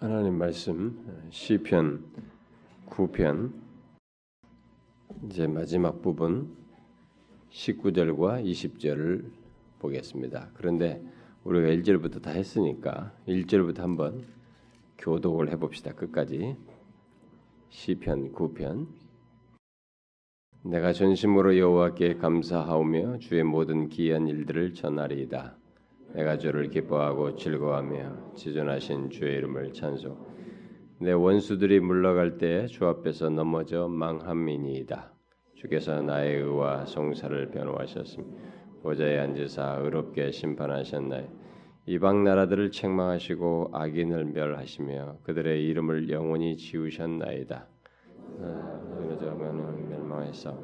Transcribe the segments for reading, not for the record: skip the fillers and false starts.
하나님 말씀 시편 9편 이제 마지막 부분 19절과 20절을 보겠습니다. 그런데 우리가 1절부터 다 했으니까 1절부터 한번 교독을 해봅시다. 끝까지. 시편 9편. 내가 전심으로 여호와께 감사하오며 주의 모든 기이한 일들을 전하리이다. 내가 주를 기뻐하고 즐거워하며 지존하신 주의 이름을 찬송. 내 원수들이 물러갈 때 주 앞에서 넘어져 망함이니이다. 주께서 나의 의와 송사를 변호하셨으며 보좌에 앉으사 의롭게 심판하셨나이. 이방 나라들을 책망하시고 악인을 멸하시며 그들의 이름을 영원히 지우셨나이다. 어느 자만은 멸망했사오.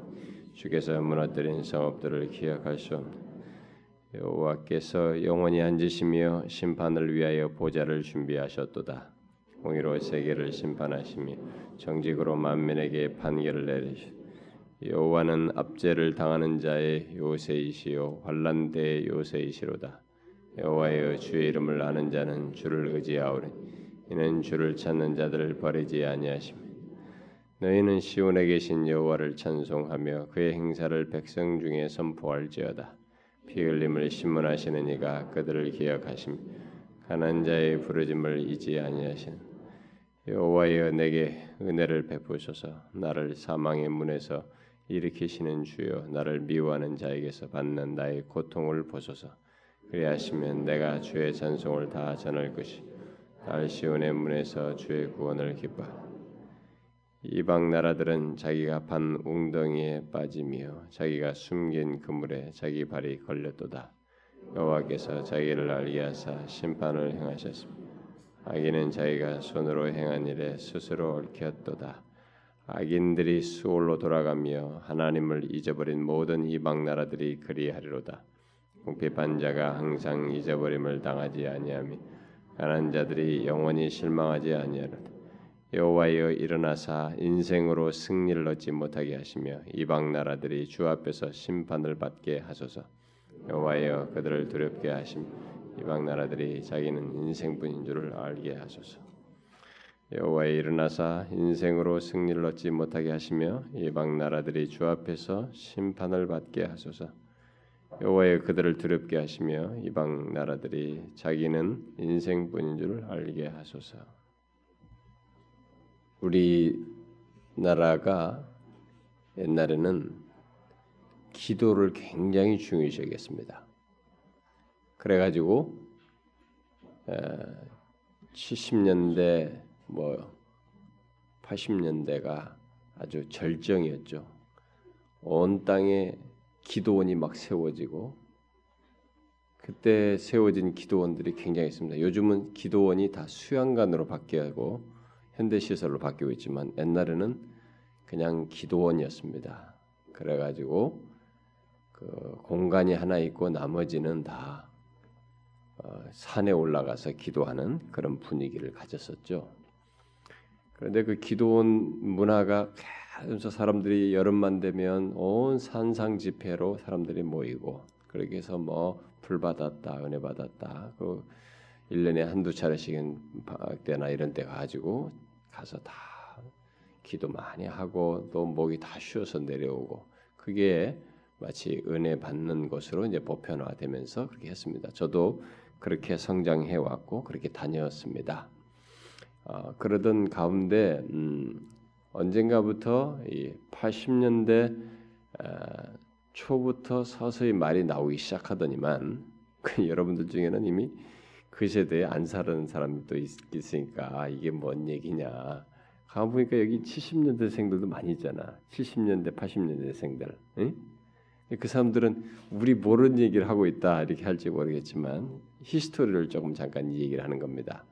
주께서 무너뜨린 성읍들을 기억할 수 없나이다. 여호와께서 영원히 앉으시며 심판을 위하여 보좌를 준비하셨도다. 공의로 세계를 심판하시며 정직으로 만민에게 판결을 내리시오. 여호와는 압제를 당하는 자의 요새이시요 환난 때의 요새이시로다. 여호와여 주의 이름을 아는 자는 주를 의지하오니 이는 주를 찾는 자들을 버리지 아니하시며 너희는 시온에 계신 여호와를 찬송하며 그의 행사를 백성 중에 선포할지어다. 피 흘림을 심문하시는 이가 그들을 기억하시며 가난 자의 부르짖음을 잊지 아니하시는 여호와여 내게 은혜를 베푸소서. 나를 사망의 문에서 일으키시는 주여 나를 미워하는 자에게서 받는 나의 고통을 보소서. 그리하시면 내가 주의 찬송을 다 전할 것이 날 시온의 문에서 주의 구원을 기뻐하라. 이방 나라들은 자기가 판 웅덩이에 빠지며 자기가 숨긴 그물에 자기 발이 걸렸도다. 여호와께서 자기를 알게 하사 심판을 행하셨으며 악인은 자기가 손으로 행한 일에 스스로 얽혔도다. 악인들이 수월로 돌아가며 하나님을 잊어버린 모든 이방 나라들이 그리하리로다. 궁핍한 자가 항상 잊어버림을 당하지 아니하며 가난 자들이 영원히 실망하지 아니하리로다. 여호와여 일어나사 인생으로 승리를 얻지 못하게 하시며 이방 나라들이 주 앞에서 심판을 받게 하소서. 여호와여 그들을 두렵게 하시며 이방 나라들이 자기는 인생뿐인 줄을 알게 하소서. 여호와여 일어나사 인생으로 승리를 얻지 못하게 하시며 이방 나라들이 주 앞에서 심판을 받게 하소서. 여호와여 그들을 두렵게 하시며 이방 나라들이 자기는 인생뿐인 줄을 알게 하소서. 우리나라가 옛날에는 기도를 굉장히 중요시 여겼습니다. 그래가지고 70년대 80년대가 아주 절정이었죠. 온 땅에 기도원이 막 세워지고 그때 세워진 기도원들이 굉장히 있습니다. 요즘은 기도원이 다 수양관으로 바뀌고 현대시설로 바뀌고 있지만 옛날에는 그냥 기도원이었습니다. 그래가지고 그 공간이 하나 있고 나머지는 다 산에 올라가서 기도하는 그런 분위기를 가졌었죠. 그런데 그 기도원 문화가 계속 사람들이 여름만 되면 온 산상 집회로 사람들이 모이고 그렇게 해서 불 받았다, 은혜 받았다, 그 1년에 한두 차례씩은 방학 때나 이런 때 가지고 가서 다 기도 많이 하고 또 목이 다 쉬어서 내려오고 그게 마치 은혜 받는 것으로 이제 보편화되면서 그렇게 했습니다. 저도 그렇게 성장해 왔고 그렇게 다녔습니다. 그러던 가운데 언젠가부터 이 80년대 초부터 서서히 말이 나오기 시작하더니만 여러분들 중에는 이미 그 세대에 안 사는 사람도 있으니까 이게 뭔 얘기냐. 가보니까 여기 70년대생들도 많이 있잖아. 70년대, 80년대생들. 응? 그 사람들은 우리 모르는 얘기를 하고 있다 이렇게 할지 모르겠지만 히스토리를 조금 잠깐 얘기를 하는 겁니다.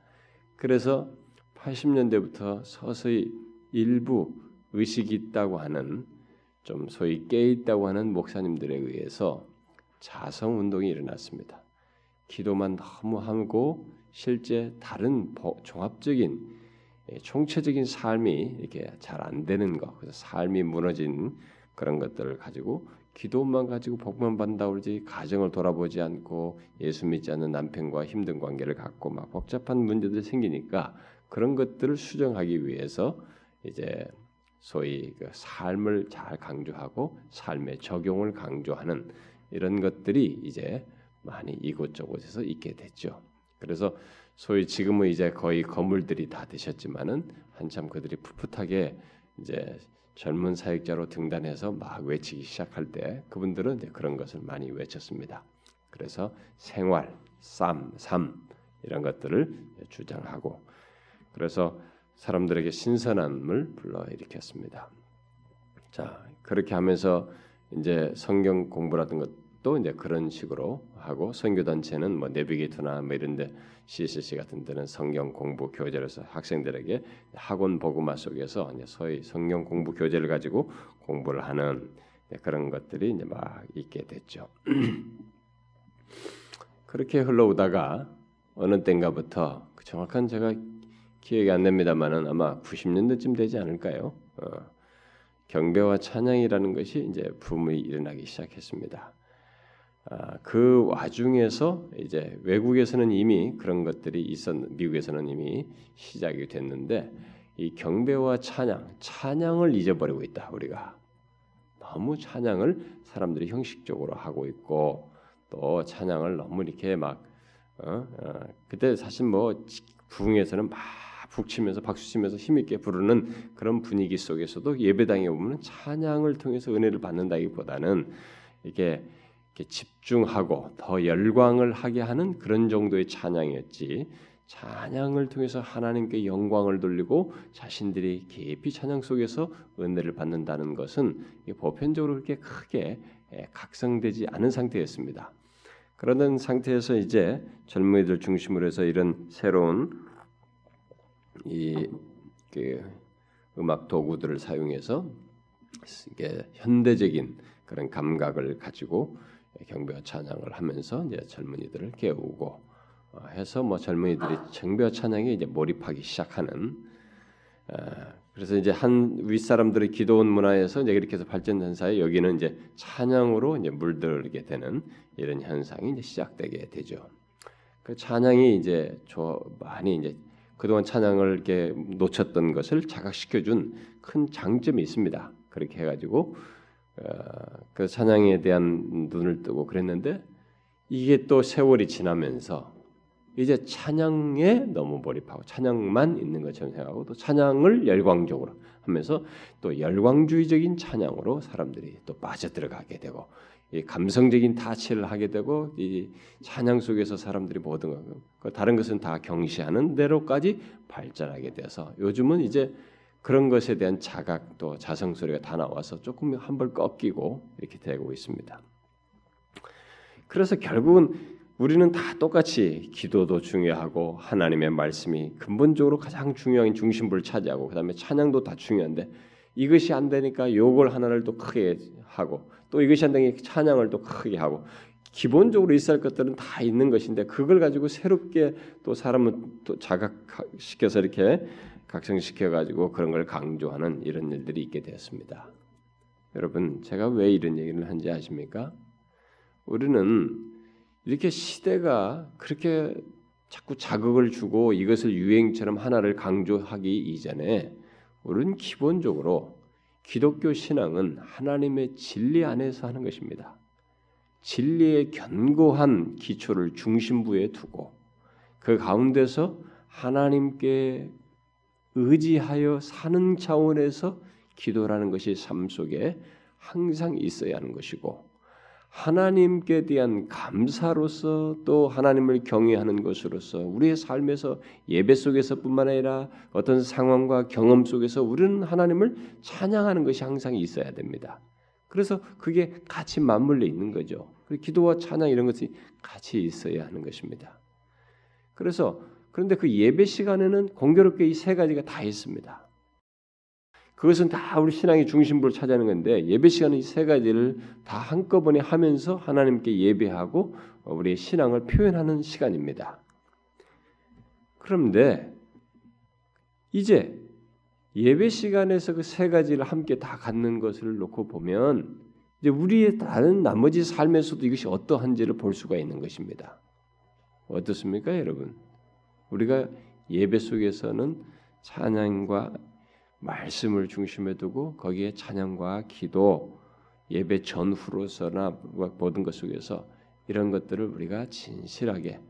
그래서 80년대부터 서서히 일부 의식이 있다고 하는 좀 소위 깨있다고 하는 목사님들에 의해서 자성운동이 일어났습니다. 기도만 너무 하고 실제 다른 종합적인 총체적인 삶이 이렇게 잘 안 되는 것, 그래서 삶이 무너진 그런 것들을 가지고 기도만 가지고 복만 받는다 그러지 가정을 돌아보지 않고 예수 믿지 않는 남편과 힘든 관계를 갖고 막 복잡한 문제들이 생기니까 그런 것들을 수정하기 위해서 이제 소위 그 삶을 잘 강조하고 삶의 적용을 강조하는 이런 것들이 이제 많이 이곳저곳에서 있게 됐죠. 그래서 소위 지금은 이제 거의 건물들이 다 되셨지만은 한참 그들이 풋풋하게 이제 젊은 사역자로 등단해서 막 외치기 시작할 때 그분들은 이제 그런 것을 많이 외쳤습니다. 그래서 생활, 삶 이런 것들을 주장하고 그래서 사람들에게 신선함을 불러일으켰습니다. 자, 그렇게 하면서 이제 성경 공부라든 것도 이제 그런 식으로 하고 선교단체는 뭐 내비게이터나 뭐 이런데 CCC 같은 데는 성경 공부 교재로서 학생들에게 학원 복음화 속에서 이제 소위 성경 공부 교재를 가지고 공부를 하는 그런 것들이 이제 막 있게 됐죠. 그렇게 흘러오다가 어느 땐가부터 그 정확한 제가 기억이 안 납니다만은 아마 90년대쯤 되지 않을까요? 경배와 찬양이라는 것이 이제 붐이 일어나기 시작했습니다. 그 와중에서 이제 외국에서는 이미 그런 것들이 미국에서는 이미 시작이 됐는데 이 경배와 찬양을 잊어버리고 있다. 우리가 너무 찬양을 사람들이 형식적으로 하고 있고 또 찬양을 너무 이렇게 막 그때 사실 뭐 부흥에서는 막 북치면서 박수치면서 힘있게 부르는 그런 분위기 속에서도 예배당에 오면 찬양을 통해서 은혜를 받는다기보다는 이렇게 집중하고 더 열광을 하게 하는 그런 정도의 찬양이었지 찬양을 통해서 하나님께 영광을 돌리고 자신들이 깊이 찬양 속에서 은혜를 받는다는 것은 보편적으로 그렇게 크게 각성되지 않은 상태였습니다. 그러던 상태에서 이제 젊은이들 중심으로 해서 이런 새로운 이 음악 도구들을 사용해서 이게 현대적인 그런 감각을 가지고 경배와 찬양을 하면서 이제 젊은이들을 깨우고 해서 뭐 젊은이들이 경배와 찬양에 이제 몰입하기 시작하는 그래서 이제 한 윗사람들의 기도원 문화에서 이제 이렇게 해서 발전 현상에 여기는 이제 찬양으로 이제 물들게 되는 이런 현상이 이제 시작되게 되죠. 그 찬양이 이제 많이 이제 그동안 찬양을 이렇게 놓쳤던 것을 자각시켜준 큰 장점이 있습니다. 그렇게 해가지고 그 찬양에 대한 눈을 뜨고 그랬는데 이게 또 세월이 지나면서 이제 찬양에 너무 몰입하고 찬양만 있는 것처럼 생각하고 또 찬양을 열광적으로 하면서 또 열광주의적인 찬양으로 사람들이 또 빠져들어가게 되고 이 감성적인 타치를 하게 되고 이 찬양 속에서 사람들이 모든 것 다른 것은 다 경시하는 대로까지 발전하게 돼서 요즘은 이제 그런 것에 대한 자각 또 자성 소리가 다 나와서 조금 한벌 꺾이고 이렇게 되고 있습니다. 그래서 결국은 우리는 다 똑같이 기도도 중요하고 하나님의 말씀이 근본적으로 가장 중요한 중심부를 차지하고 그다음에 찬양도 다 중요한데 이것이 안 되니까 요걸 하나를 또 크게 하고 또 이것이 안 되니까 찬양을 또 크게 하고 기본적으로 있어야 할 것들은 다 있는 것인데 그걸 가지고 새롭게 또 사람을 또 자각시켜서 이렇게 각성시켜가지고 그런 걸 강조하는 이런 일들이 있게 되었습니다. 여러분 제가 왜 이런 얘기를 한지 아십니까? 우리는 이렇게 시대가 그렇게 자꾸 자극을 주고 이것을 유행처럼 하나를 강조하기 이전에 우리는 기본적으로 기독교 신앙은 하나님의 진리 안에서 하는 것입니다. 진리의 견고한 기초를 중심부에 두고 그 가운데서 하나님께 의지하여 사는 차원에서 기도라는 것이 삶 속에 항상 있어야 하는 것이고 하나님께 대한 감사로서 또 하나님을 경외하는 것으로서 우리의 삶에서 예배 속에서뿐만 아니라 어떤 상황과 경험 속에서 우리는 하나님을 찬양하는 것이 항상 있어야 됩니다. 그래서 그게 같이 맞물려 있는 거죠. 기도와 찬양 이런 것이 같이 있어야 하는 것입니다. 그런데 그 예배 시간에는 공교롭게 이 세 가지가 다 있습니다. 그것은 다 우리 신앙의 중심부를 차지하는 건데 예배 시간은 이 세 가지를 다 한꺼번에 하면서 하나님께 예배하고 우리의 신앙을 표현하는 시간입니다. 그런데 이제 예배 시간에서 그 세 가지를 함께 다 갖는 것을 놓고 보면 이제 우리의 다른 나머지 삶에서도 이것이 어떠한지를 볼 수가 있는 것입니다. 어떻습니까, 여러분? 우리가 예배 속에서는 찬양과 말씀을 중심에 두고 거기에 찬양과 기도, 예배 전후로서나 모든 것 속에서 이런 것들을 우리가 진실하게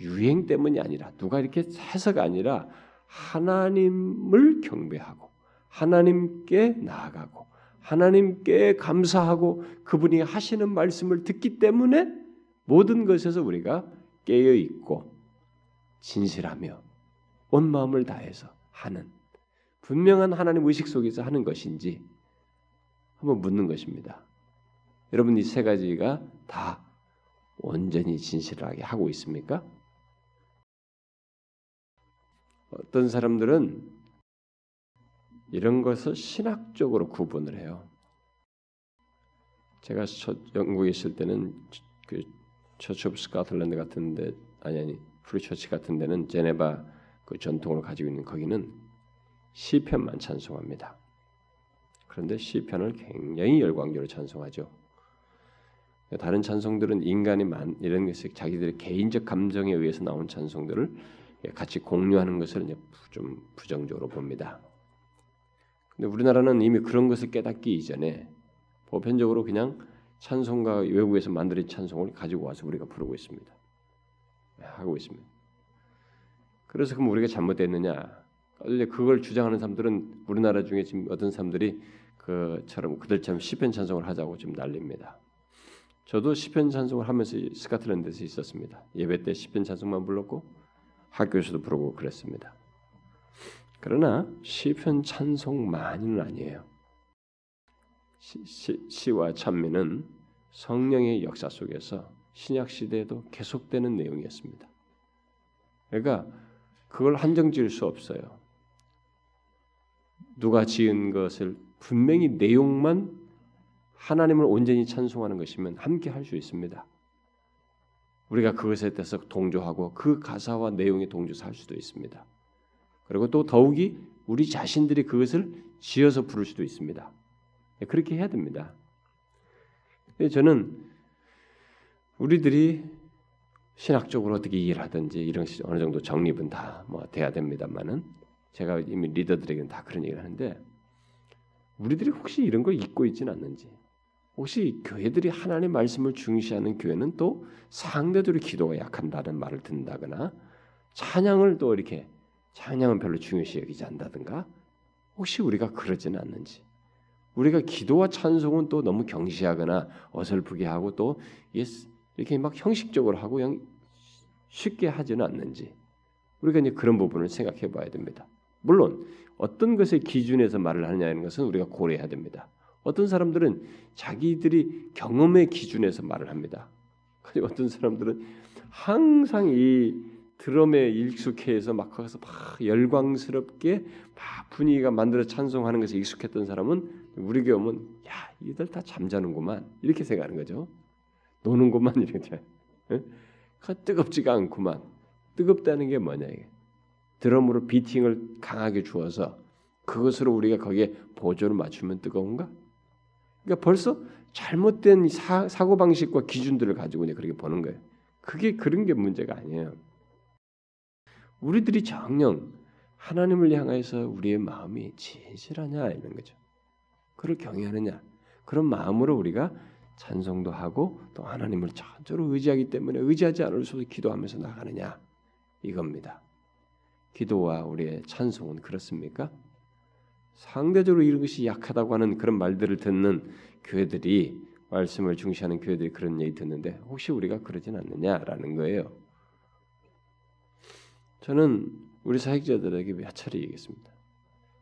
유행 때문이 아니라 누가 이렇게 해서가 아니라 하나님을 경배하고 하나님께 나아가고 하나님께 감사하고 그분이 하시는 말씀을 듣기 때문에 모든 것에서 우리가 깨어있고 진실하며 온 마음을 다해서 하는 분명한 하나님 의식 속에서 하는 것인지 한번 묻는 것입니다. 여러분 이 세 가지가 다 온전히 진실하게 하고 있습니까? 어떤 사람들은 이런 것을 신학적으로 구분을 해요. 제가 영국에 있을 때는 그 처치 오브 스코틀랜드 같은 데 아니 프리처치 같은 데는 제네바 그 전통을 가지고 있는 거기는 시편만 찬송합니다. 그런데 시편을 굉장히 열광적으로 찬송하죠. 다른 찬송들은 인간이 이런 것을 자기들의 개인적 감정에 의해서 나온 찬송들을 같이 공유하는 것을 이제 좀 부정적으로 봅니다. 근데 우리나라는 이미 그런 것을 깨닫기 이전에 보편적으로 그냥 찬송가 외국에서 만들어진 찬송을 가지고 와서 우리가 부르고 있습니다. 하고 있습니다. 그래서 그럼 우리가 잘못됐느냐? 이제 그걸 주장하는 사람들은 우리나라 중에 지금 어떤 사람들이 그들처럼 시편 찬송을 하자고 지금 난립니다. 저도 시편 찬송을 하면서 스코틀랜드에서 있었습니다. 예배 때 시편 찬송만 불렀고 학교에서도 부르고 그랬습니다. 그러나 시편 찬송만은 아니에요. 시와 찬미는 성령의 역사 속에서 신약 시대에도 계속되는 내용이었습니다. 그러니까 그걸 한정 지을 수 없어요. 누가 지은 것을 분명히 내용만 하나님을 온전히 찬송하는 것이면 함께 할 수 있습니다. 우리가 그것에 대해서 동조하고 그 가사와 내용에 동조해서 할 수도 있습니다. 그리고 또 더욱이 우리 자신들이 그것을 지어서 부를 수도 있습니다. 그렇게 해야 됩니다. 저는 우리들이 신학적으로 어떻게 이해를 하든지 이런 어느 정도 정립은 다 돼야 됩니다만은 제가 이미 리더들에게는 다 그런 얘기를 하는데 우리들이 혹시 이런 걸 잊고 있지는 않는지 혹시 교회들이 하나님의 말씀을 중시하는 교회는 또 상대적으로 기도가 약한다는 말을 듣는다거나 찬양을 또 이렇게 찬양은 별로 중요시 여기지 않는다든가 혹시 우리가 그러지는 않는지 우리가 기도와 찬송은 또 너무 경시하거나 어설프게 하고 또 이렇게 막 형식적으로 하고 그냥 쉽게 하지는 않는지 우리가 이제 그런 부분을 생각해 봐야 됩니다. 물론 어떤 것의 기준에서 말을 하느냐는 것은 우리가 고려해야 됩니다. 어떤 사람들은 자기들이 경험의 기준에서 말을 합니다. 그리고 어떤 사람들은 항상 이 드럼에 익숙해서 막 가서 막 열광스럽게 막 분위기가 만들어 찬송하는 것에 익숙했던 사람은 우리 경험은 야 이들 다 잠자는구만 이렇게 생각하는 거죠. 노는구만 이렇게 뜨겁지가 않구만. 뜨겁다는 게 뭐냐 이게 드럼으로 비팅을 강하게 주어서 그것으로 우리가 거기에 보조를 맞추면 뜨거운가? 그러니까 벌써 잘못된 사고방식과 기준들을 가지고 이제 그렇게 보는 거예요. 그게 그런 게 문제가 아니에요. 우리들이 정녕 하나님을 향해서 우리의 마음이 진실하냐 이런 거죠. 그를 경외하느냐 그런 마음으로 우리가 찬송도 하고 또 하나님을 전적으로 의지하기 때문에 의지하지 않으면서도 기도하면서 나가느냐 이겁니다. 기도와 우리의 찬송은 그렇습니까? 상대적으로 이런 것이 약하다고 하는 그런 말들을 듣는 교회들이 말씀을 중시하는 교회들이 그런 얘기 듣는데 혹시 우리가 그러진 않느냐라는 거예요. 저는 우리 사역자들에게 몇 차례 얘기했습니다.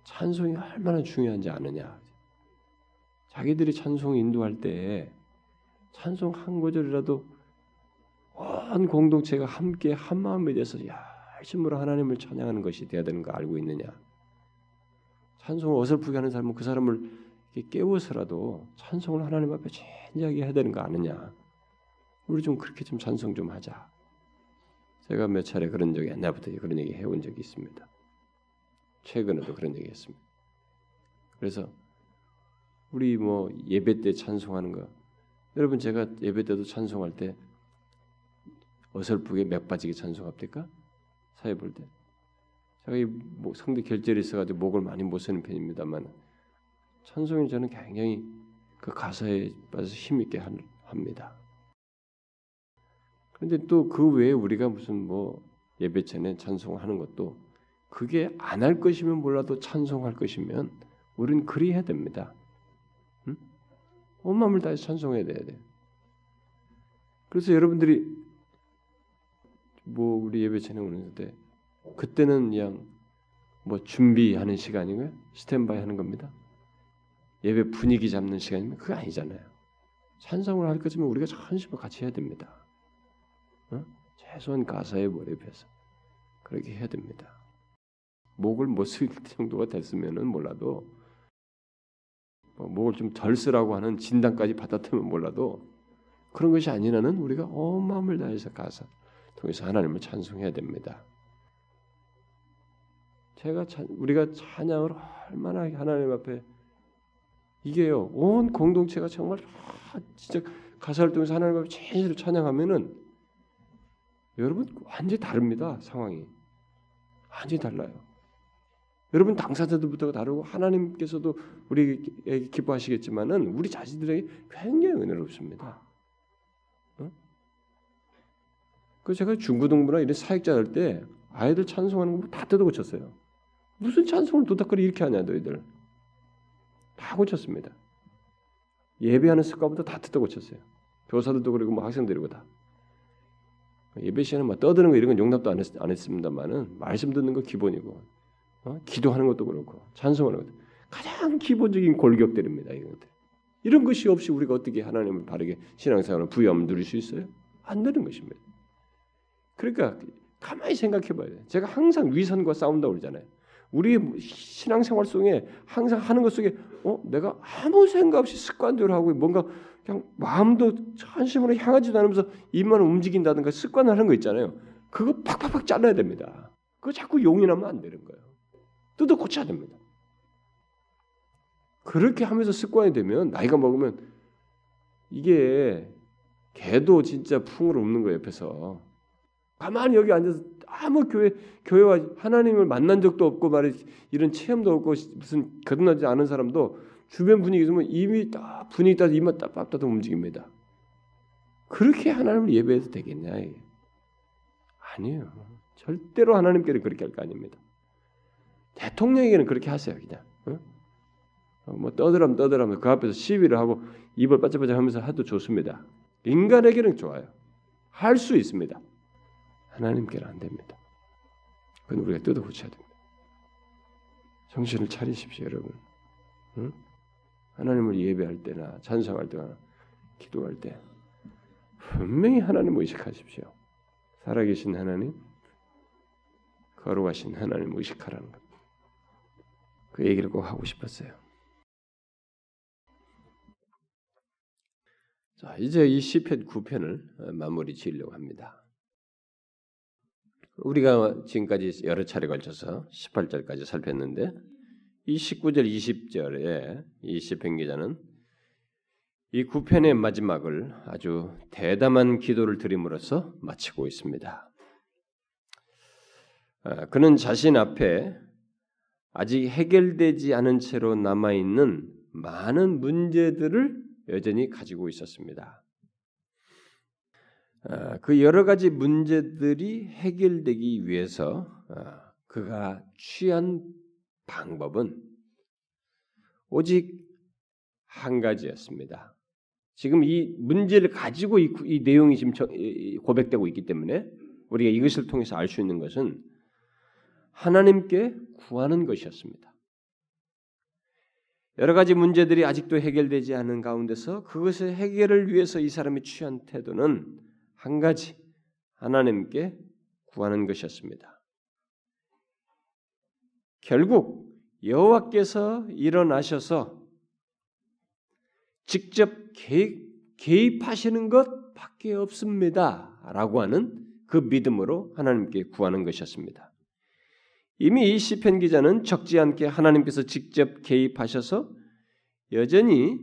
찬송이 얼마나 중요한지 아느냐. 자기들이 찬송 인도할 때에 찬송 한 구절이라도 온 공동체가 함께 한 마음에 대해서 열심으로 하나님을 찬양하는 것이 돼야 되는 거 알고 있느냐. 찬송을 어설프게 하는 사람은 그 사람을 깨워서라도 찬송을 하나님 앞에 진지하게 해야 되는 거 아느냐. 우리 좀 그렇게 좀 찬송 좀 하자. 제가 몇 차례 그런 적이 옛날부터 그런 얘기 해온 적이 있습니다. 최근에도 그런 얘기 했습니다. 그래서 우리 예배 때 찬송하는 거 여러분 제가 예배 때도 찬송할 때 어설프게 맥 빠지게 찬송합니까? 사회 볼 때 제가 이 성대 결절이 있어가지고 목을 많이 못 쓰는 편입니다만 찬송이 저는 굉장히 그 가사에 빠져서 힘있게 합니다. 그런데 또 그 외에 우리가 무슨 뭐 예배 전에 찬송하는 것도 그게 안 할 것이면 몰라도 찬송할 것이면 우린 그리 해야 됩니다. 응? 온 마음을 다해서 찬송해야 돼요. 그래서 여러분들이 뭐 우리 예배 전에 오는 때 그때는 그냥 뭐 준비하는 시간이고요. 스탠바이 하는 겁니다. 예배 분위기 잡는 시간이면 그거 아니잖아요. 찬송을 할 거지만 우리가 전심을 같이 해야 됩니다. 어? 최소한 가사에 몰입해서 그렇게 해야 됩니다. 목을 못 쓸 정도가 됐으면은 몰라도 뭐 목을 좀 덜 쓰라고 하는 진단까지 받았다면 몰라도 그런 것이 아니라는 우리가 온 마음을 다해서 가사 통해서 하나님을 찬송해야 됩니다. 우리가 찬양을 얼마나 하나님 앞에 이게요. 온 공동체가 정말 진짜 가사를 통해서 하나님 앞에 진실을 찬양하면은 여러분 완전히 다릅니다. 상황이. 완전히 달라요. 여러분 당사자들부터 다르고 하나님께서도 우리에게 기뻐하시겠지만은 우리 자신들에게 굉장히 은혜롭습니다. 어? 그 제가 중고등부나 이런 사역자 할 때 아이들 찬송하는 거 다 뜯어고쳤어요. 무슨 찬송을 도닥거리 이렇게 하냐 너희들. 다 고쳤습니다. 예배하는 습관부터 다 뜯어고쳤어요. 교사들도 그리고 뭐 학생들이고 다. 예배 시간에 막 떠드는 거 이런 건 용납도 안 했습니다만은 말씀 듣는 거 기본이고 어? 기도하는 것도 그렇고 찬송하는 것도 가장 기본적인 골격들입니다. 이런 것이 없이 우리가 어떻게 하나님을 바르게 신앙생활을 부여함을 누릴 수 있어요? 안 되는 것입니다. 그러니까 가만히 생각해봐야 돼요. 제가 항상 위선과 싸운다고 그러잖아요. 우리 신앙생활 속에 항상 하는 것 속에 내가 아무 생각 없이 습관대로 하고 뭔가 그냥 마음도 한심으로 향하지도 않으면서 입만 움직인다든가 습관을 하는 거 있잖아요. 그거 팍팍팍 잘라야 됩니다. 그거 자꾸 용인하면 안 되는 거예요. 뜯어 고쳐야 됩니다. 그렇게 하면서 습관이 되면 나이가 먹으면 이게 개도 진짜 풍으로 웃는 거예요. 옆에서 가만히 여기 앉아서 아무 교회와 하나님을 만난 적도 없고 이런 체험도 없고 무슨 거듭나지 않은 사람도 주변 분위기 있으면 이미 딱 분위기 따라서 입만 따박따박 움직입니다. 그렇게 하나님을 예배해도 되겠냐? 아니에요. 절대로 하나님께는 그렇게 할 거 아닙니다. 대통령에게는 그렇게 하세요. 그냥 뭐 떠들면 그 앞에서 시위를 하고 입을 바짝바짝 하면서 해도 좋습니다. 인간에게는 좋아요. 할 수 있습니다. 하나님께는 안 됩니다. 그건 우리가 뜯어 고쳐야 됩니다. 정신을 차리십시오, 여러분. 응? 하나님을 예배할 때나 찬송할 때나 기도할 때 분명히 하나님을 의식하십시오. 살아계신 하나님, 거룩하신 하나님을 의식하라는 겁니다. 그 얘기를 꼭 하고 싶었어요. 자, 이제 이 시편 9편을 마무리 지으려고 합니다. 우리가 지금까지 여러 차례 걸쳐서 18절까지 살폈는데 이 19절, 20절에 이 시편 기자는 이 9편의 마지막을 아주 대담한 기도를 드림으로써 마치고 있습니다. 그는 자신 앞에 아직 해결되지 않은 채로 남아있는 많은 문제들을 여전히 가지고 있었습니다. 그 여러 가지 문제들이 해결되기 위해서 그가 취한 방법은 오직 한 가지였습니다. 지금 이 문제를 가지고 이 내용이 지금 고백되고 있기 때문에 우리가 이것을 통해서 알 수 있는 것은 하나님께 구하는 것이었습니다. 여러 가지 문제들이 아직도 해결되지 않은 가운데서 그것의 해결을 위해서 이 사람이 취한 태도는 한 가지, 하나님께 구하는 것이었습니다. 결국 여호와께서 일어나셔서 직접 개입하시는 것밖에 없습니다. 라고 하는 그 믿음으로 하나님께 구하는 것이었습니다. 이미 이 시편 기자는 적지 않게 하나님께서 직접 개입하셔서 여전히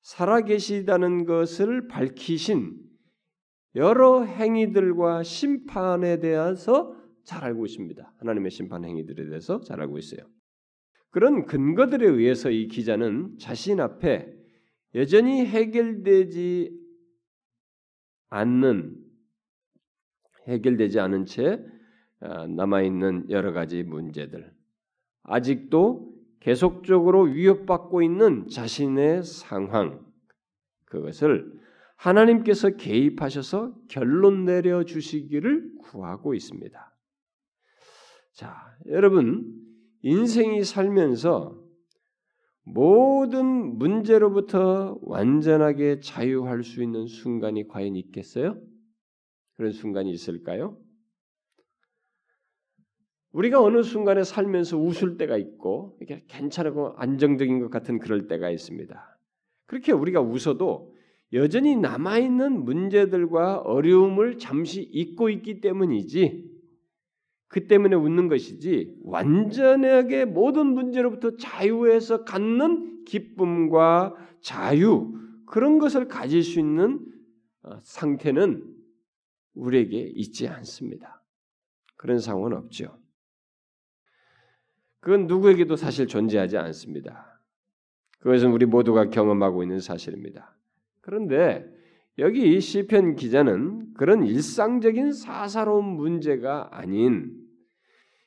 살아계시다는 것을 밝히신 여러 행위들과 심판에 대해서 잘 알고 있습니다. 하나님의 심판 행위들에 대해서 잘 알고 있어요. 그런 근거들에 의해서 이 기자는 자신 앞에 여전히 해결되지 않은 채 남아있는 여러 가지 문제들, 아직도 계속적으로 위협받고 있는 자신의 상황, 그것을 하나님께서 개입하셔서 결론 내려주시기를 구하고 있습니다. 자, 여러분, 인생이 살면서 모든 문제로부터 완전하게 자유할 수 있는 순간이 과연 있겠어요? 그런 순간이 있을까요? 우리가 어느 순간에 살면서 웃을 때가 있고 이렇게 괜찮고 안정적인 것 같은 그럴 때가 있습니다. 그렇게 우리가 웃어도 여전히 남아있는 문제들과 어려움을 잠시 잊고 있기 때문이지, 그 때문에 웃는 것이지 완전하게 모든 문제로부터 자유해서 갖는 기쁨과 자유, 그런 것을 가질 수 있는 상태는 우리에게 있지 않습니다. 그런 상황은 없죠. 그건 누구에게도 사실 존재하지 않습니다. 그것은 우리 모두가 경험하고 있는 사실입니다. 그런데 여기 시편 기자는 그런 일상적인 사사로운 문제가 아닌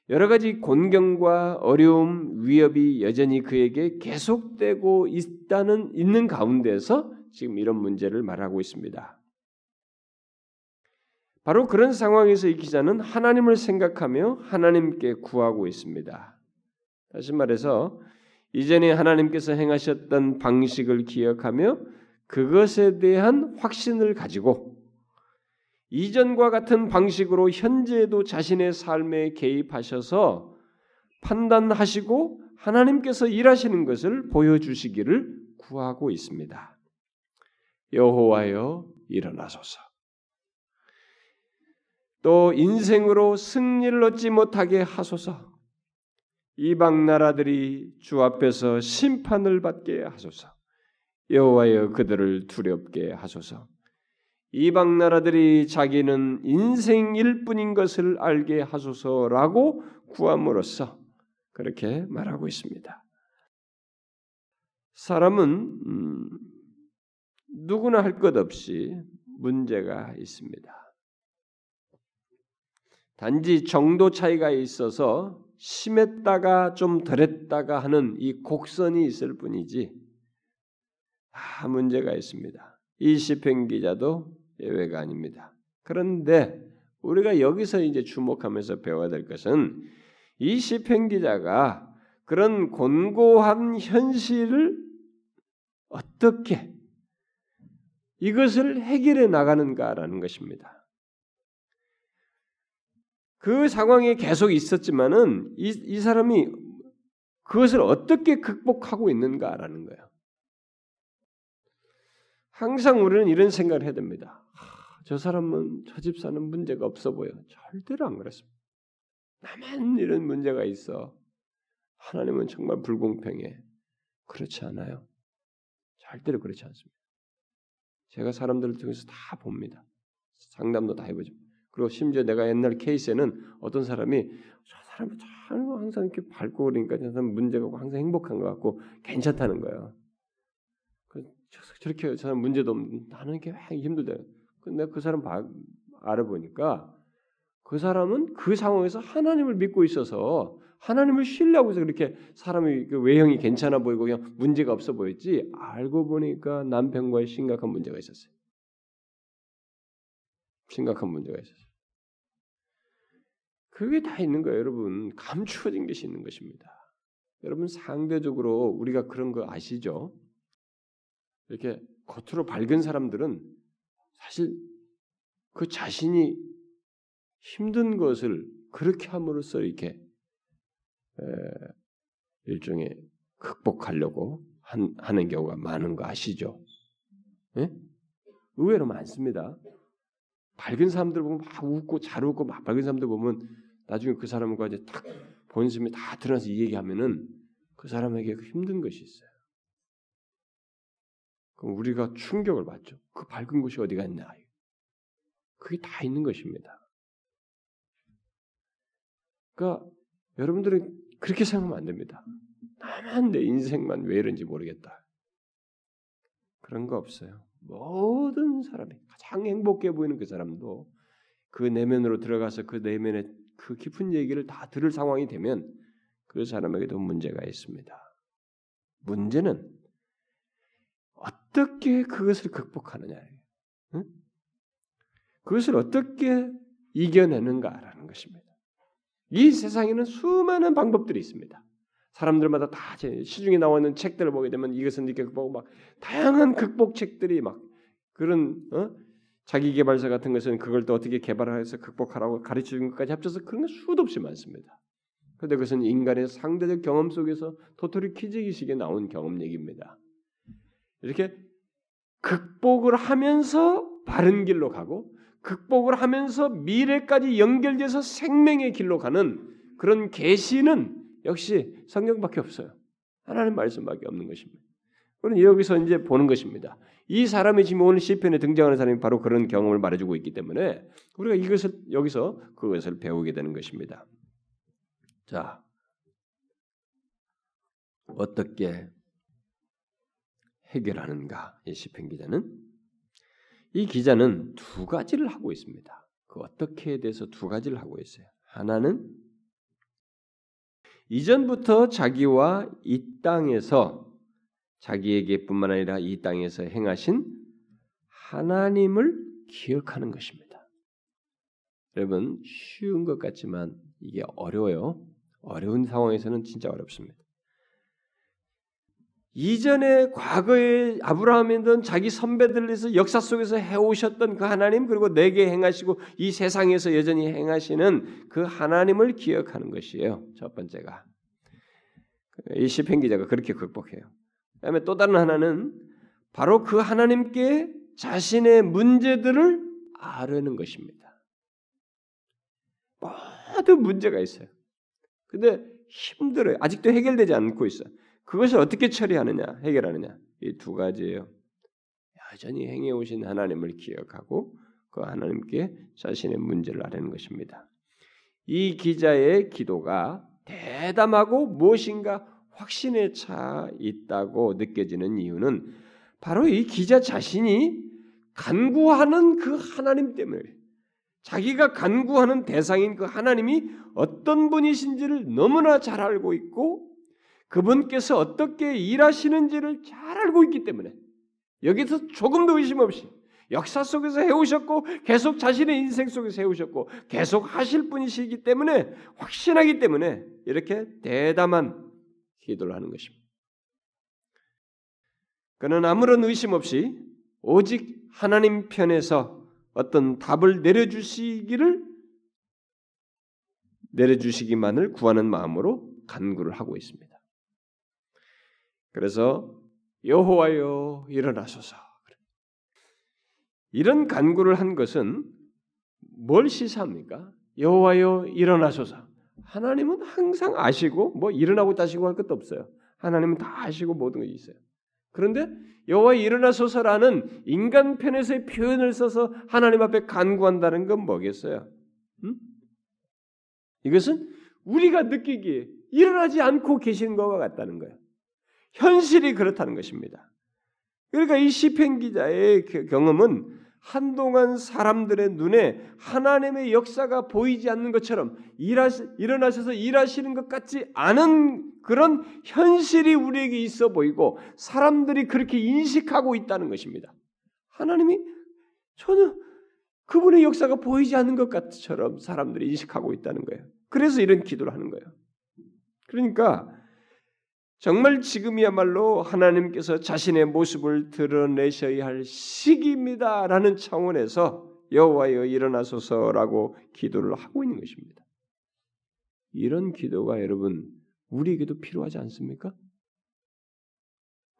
여러 가지 곤경과 어려움, 위협이 여전히 그에게 계속되고 있는 가운데서 지금 이런 문제를 말하고 있습니다. 바로 그런 상황에서 이 기자는 하나님을 생각하며 하나님께 구하고 있습니다. 다시 말해서 이전에 하나님께서 행하셨던 방식을 기억하며 그것에 대한 확신을 가지고 이전과 같은 방식으로 현재에도 자신의 삶에 개입하셔서 판단하시고 하나님께서 일하시는 것을 보여주시기를 구하고 있습니다. 여호와여 일어나소서. 또 인생으로 승리를 얻지 못하게 하소서. 이방 나라들이 주 앞에서 심판을 받게 하소서. 여호와여 그들을 두렵게 하소서. 이방 나라들이 자기는 인생일 뿐인 것을 알게 하소서라고 구함으로써 그렇게 말하고 있습니다. 사람은 누구나 할 것 없이 문제가 있습니다. 단지 정도 차이가 있어서 심했다가 좀 덜했다가 하는 이 곡선이 있을 뿐이지 다 문제가 있습니다. 이 시편 기자도 예외가 아닙니다. 그런데 우리가 여기서 이제 주목하면서 배워야 될 것은 이 시편 기자가 그런 곤고한 현실을 어떻게 이것을 해결해 나가는가라는 것입니다. 그 상황이 계속 있었지만은 이 사람이 그것을 어떻게 극복하고 있는가라는 거예요. 항상 우리는 이런 생각을 해야 됩니다. 저 사람은 저 집사는 문제가 없어 보여. 절대로 안 그렇습니다. 나만 이런 문제가 있어. 하나님은 정말 불공평해. 그렇지 않아요. 절대로 그렇지 않습니다. 제가 사람들을 통해서 다 봅니다. 상담도 다 해보죠. 그리고 심지어 내가 옛날 케이스에는 어떤 사람이 저 사람은 항상 이렇게 밝고 그러니까 저 사람 문제가 없고 항상 행복한 것 같고 괜찮다는 거예요. 저렇게 저는 문제도 없는데 나는 이렇게 힘들대요. 근데 그 사람 알아보니까 그 사람은 그 상황에서 하나님을 믿고 있어서 하나님을 신뢰하고 있어서 그렇게 사람이 그 외형이 괜찮아 보이고 그냥 문제가 없어 보였지, 알고 보니까 남편과의 심각한 문제가 있었어요. 심각한 문제가 있었어요. 그게 다 있는 거예요. 여러분, 감추어진 것이 있는 것입니다. 여러분, 상대적으로 우리가 그런 거 아시죠? 이렇게 겉으로 밝은 사람들은 사실 그 자신이 힘든 것을 그렇게 함으로써 이렇게 일종의 극복하려고 하는 경우가 많은 거 아시죠? 예? 의외로 많습니다. 밝은 사람들 보면 막 웃고 잘 웃고 막 밝은 사람들 보면 나중에 그 사람과 이제 딱 본심이 다 드러나서 이 얘기하면은 그 사람에게 힘든 것이 있어요. 그럼 우리가 충격을 받죠. 그 밝은 곳이 어디가 있나. 그게 다 있는 것입니다. 그러니까 여러분들은 그렇게 생각하면 안 됩니다. 나만 내 인생만 왜 이런지 모르겠다. 그런 거 없어요. 모든 사람이 가장 행복해 보이는 그 사람도 그 내면으로 들어가서 그 내면의 그 깊은 얘기를 다 들을 상황이 되면 그 사람에게도 문제가 있습니다. 문제는 어떻게 그것을 극복하느냐. 응? 그것을 어떻게 이겨내는가라는 것입니다. 이 세상에는 수많은 방법들이 있습니다. 사람들마다 다 시중에 나와 있는 책들을 보게 되면 이것은 이렇게 극복하고 막 다양한 극복책들이 막 그런 자기개발서 같은 것은 그걸 또 어떻게 개발해서 극복하라고 가르치는 것까지 합쳐서 그런 게 수도 없이 많습니다. 그런데 그것은 인간의 상대적 경험 속에서 도토리 키재기식에 나온 경험 얘기입니다. 이렇게 극복을 하면서 바른 길로 가고 극복을 하면서 미래까지 연결돼서 생명의 길로 가는 그런 계시는 역시 성경밖에 없어요. 하나님 말씀밖에 없는 것입니다. 우리는 여기서 이제 보는 것입니다. 이 사람이 지금 오늘 시편에 등장하는 사람이 바로 그런 경험을 말해주고 있기 때문에 우리가 이것을 여기서 그것을 배우게 되는 것입니다. 자, 어떻게 해결하는가? 이 시편 기자는 이 기자는 두 가지를 하고 있습니다. 그 어떻게에 대해서 두 가지를 하고 있어요. 하나는 이전부터 자기와 이 땅에서 자기에게뿐만 아니라 이 땅에서 행하신 하나님을 기억하는 것입니다. 여러분 쉬운 것 같지만 이게 어려워요. 어려운 상황에서는 진짜 어렵습니다. 이전에 과거에 아브라함이든 자기 선배들에서 역사 속에서 해오셨던 그 하나님 그리고 내게 행하시고 이 세상에서 여전히 행하시는 그 하나님을 기억하는 것이에요. 첫 번째가. 이 시편 기자가 그렇게 극복해요. 그다음에 또 다른 하나는 바로 그 하나님께 자신의 문제들을 아뢰는 것입니다. 모든 문제가 있어요. 근데 힘들어요. 아직도 해결되지 않고 있어요. 그것을 어떻게 처리하느냐, 해결하느냐 이 두 가지예요. 여전히 행해오신 하나님을 기억하고 그 하나님께 자신의 문제를 아뢰는 것입니다. 이 기자의 기도가 대담하고 무엇인가 확신에 차 있다고 느껴지는 이유는 바로 이 기자 자신이 간구하는 그 하나님 때문에 자기가 간구하는 대상인 그 하나님이 어떤 분이신지를 너무나 잘 알고 있고 그분께서 어떻게 일하시는지를 잘 알고 있기 때문에 여기서 조금도 의심 없이 역사 속에서 해오셨고 계속 자신의 인생 속에서 해오셨고 계속 하실 분이시기 때문에 확신하기 때문에 이렇게 대담한 기도를 하는 것입니다. 그는 아무런 의심 없이 오직 하나님 편에서 어떤 답을 내려주시기만을 구하는 마음으로 간구를 하고 있습니다. 그래서 여호와여 일어나소서 이런 간구를 한 것은 뭘 시사합니까? 여호와여 일어나소서 하나님은 항상 아시고 뭐 일어나고 따시고 할 것도 없어요. 하나님은 다 아시고 모든 것이 있어요. 그런데 여호와 일어나소서라는 인간 편에서의 표현을 써서 하나님 앞에 간구한다는 건 뭐겠어요? 이것은 우리가 느끼기에 일어나지 않고 계신 것과 같다는 거예요. 현실이 그렇다는 것입니다. 그러니까 이 시편 기자의 경험은 한동안 사람들의 눈에 하나님의 역사가 보이지 않는 것처럼 일어나셔서 일하시는 것 같지 않은 그런 현실이 우리에게 있어 보이고 사람들이 그렇게 인식하고 있다는 것입니다. 하나님이 전혀 그분의 역사가 보이지 않는 것 같처럼 사람들이 인식하고 있다는 거예요. 그래서 이런 기도를 하는 거예요. 그러니까 정말 지금이야말로 하나님께서 자신의 모습을 드러내셔야 할 시기입니다라는 차원에서 여호와여 일어나소서라고 기도를 하고 있는 것입니다. 이런 기도가 여러분 우리에게도 필요하지 않습니까?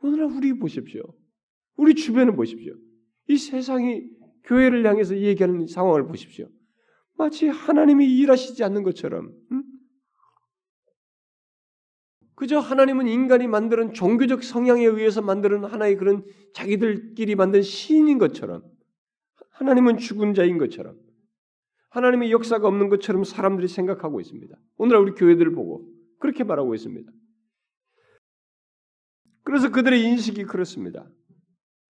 오늘날 우리 보십시오. 우리 주변을 보십시오. 이 세상이 교회를 향해서 얘기하는 상황을 보십시오. 마치 하나님이 일하시지 않는 것처럼 그저 하나님은 인간이 만드는 종교적 성향에 의해서 만드는 하나의 그런 자기들끼리 만든 신인 것처럼 하나님은 죽은 자인 것처럼 하나님의 역사가 없는 것처럼 사람들이 생각하고 있습니다. 오늘날 우리 교회들을 보고 그렇게 말하고 있습니다. 그래서 그들의 인식이 그렇습니다.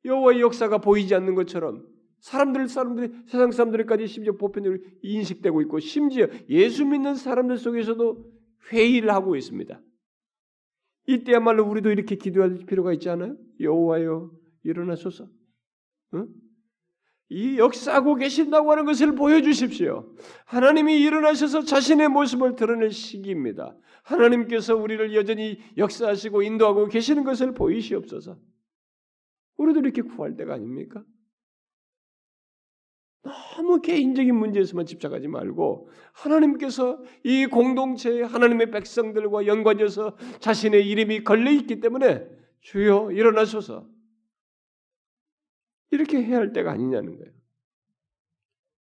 여호와의 역사가 보이지 않는 것처럼 사람들이 세상 사람들까지 심지어 보편적으로 인식되고 있고 심지어 예수 믿는 사람들 속에서도 회의를 하고 있습니다. 이때야말로 우리도 이렇게 기도할 필요가 있지 않아요? 여호와여 일어나소서. 응? 이 역사하고 계신다고 하는 것을 보여주십시오. 하나님이 일어나셔서 자신의 모습을 드러낼 시기입니다. 하나님께서 우리를 여전히 역사하시고 인도하고 계시는 것을 보이시옵소서. 우리도 이렇게 구할 때가 아닙니까? 너무 개인적인 문제에서만 집착하지 말고 하나님께서 이 공동체에 하나님의 백성들과 연관해서 자신의 이름이 걸려있기 때문에 주여 일어나소서 이렇게 해야 할 때가 아니냐는 거예요.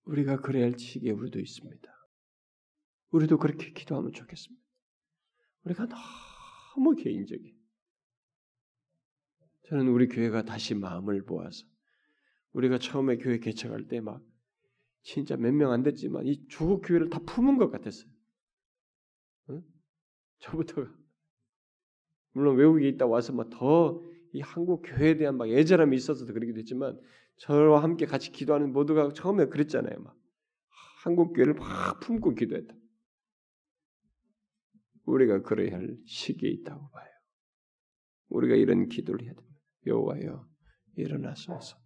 우리가 그래야 할 시기에 우리도 있습니다. 우리도 그렇게 기도하면 좋겠습니다. 우리가 너무 개인적이에요. 저는 우리 교회가 다시 마음을 모아서 우리가 처음에 교회 개척할 때 막 진짜 몇 명 안 됐지만 이 조국 교회를 다 품은 것 같았어요. 응? 저부터가 물론 외국에 있다 와서 막 더 이 한국 교회에 대한 막 애절함이 있어서도 그러기도 했지만 저와 함께 같이 기도하는 모두가 처음에 그랬잖아요. 막 한국 교회를 막 품고 기도했다. 우리가 그래야 할 시기에 있다고 봐요. 우리가 이런 기도를 해야 됩니다. 여호와여 일어나소서.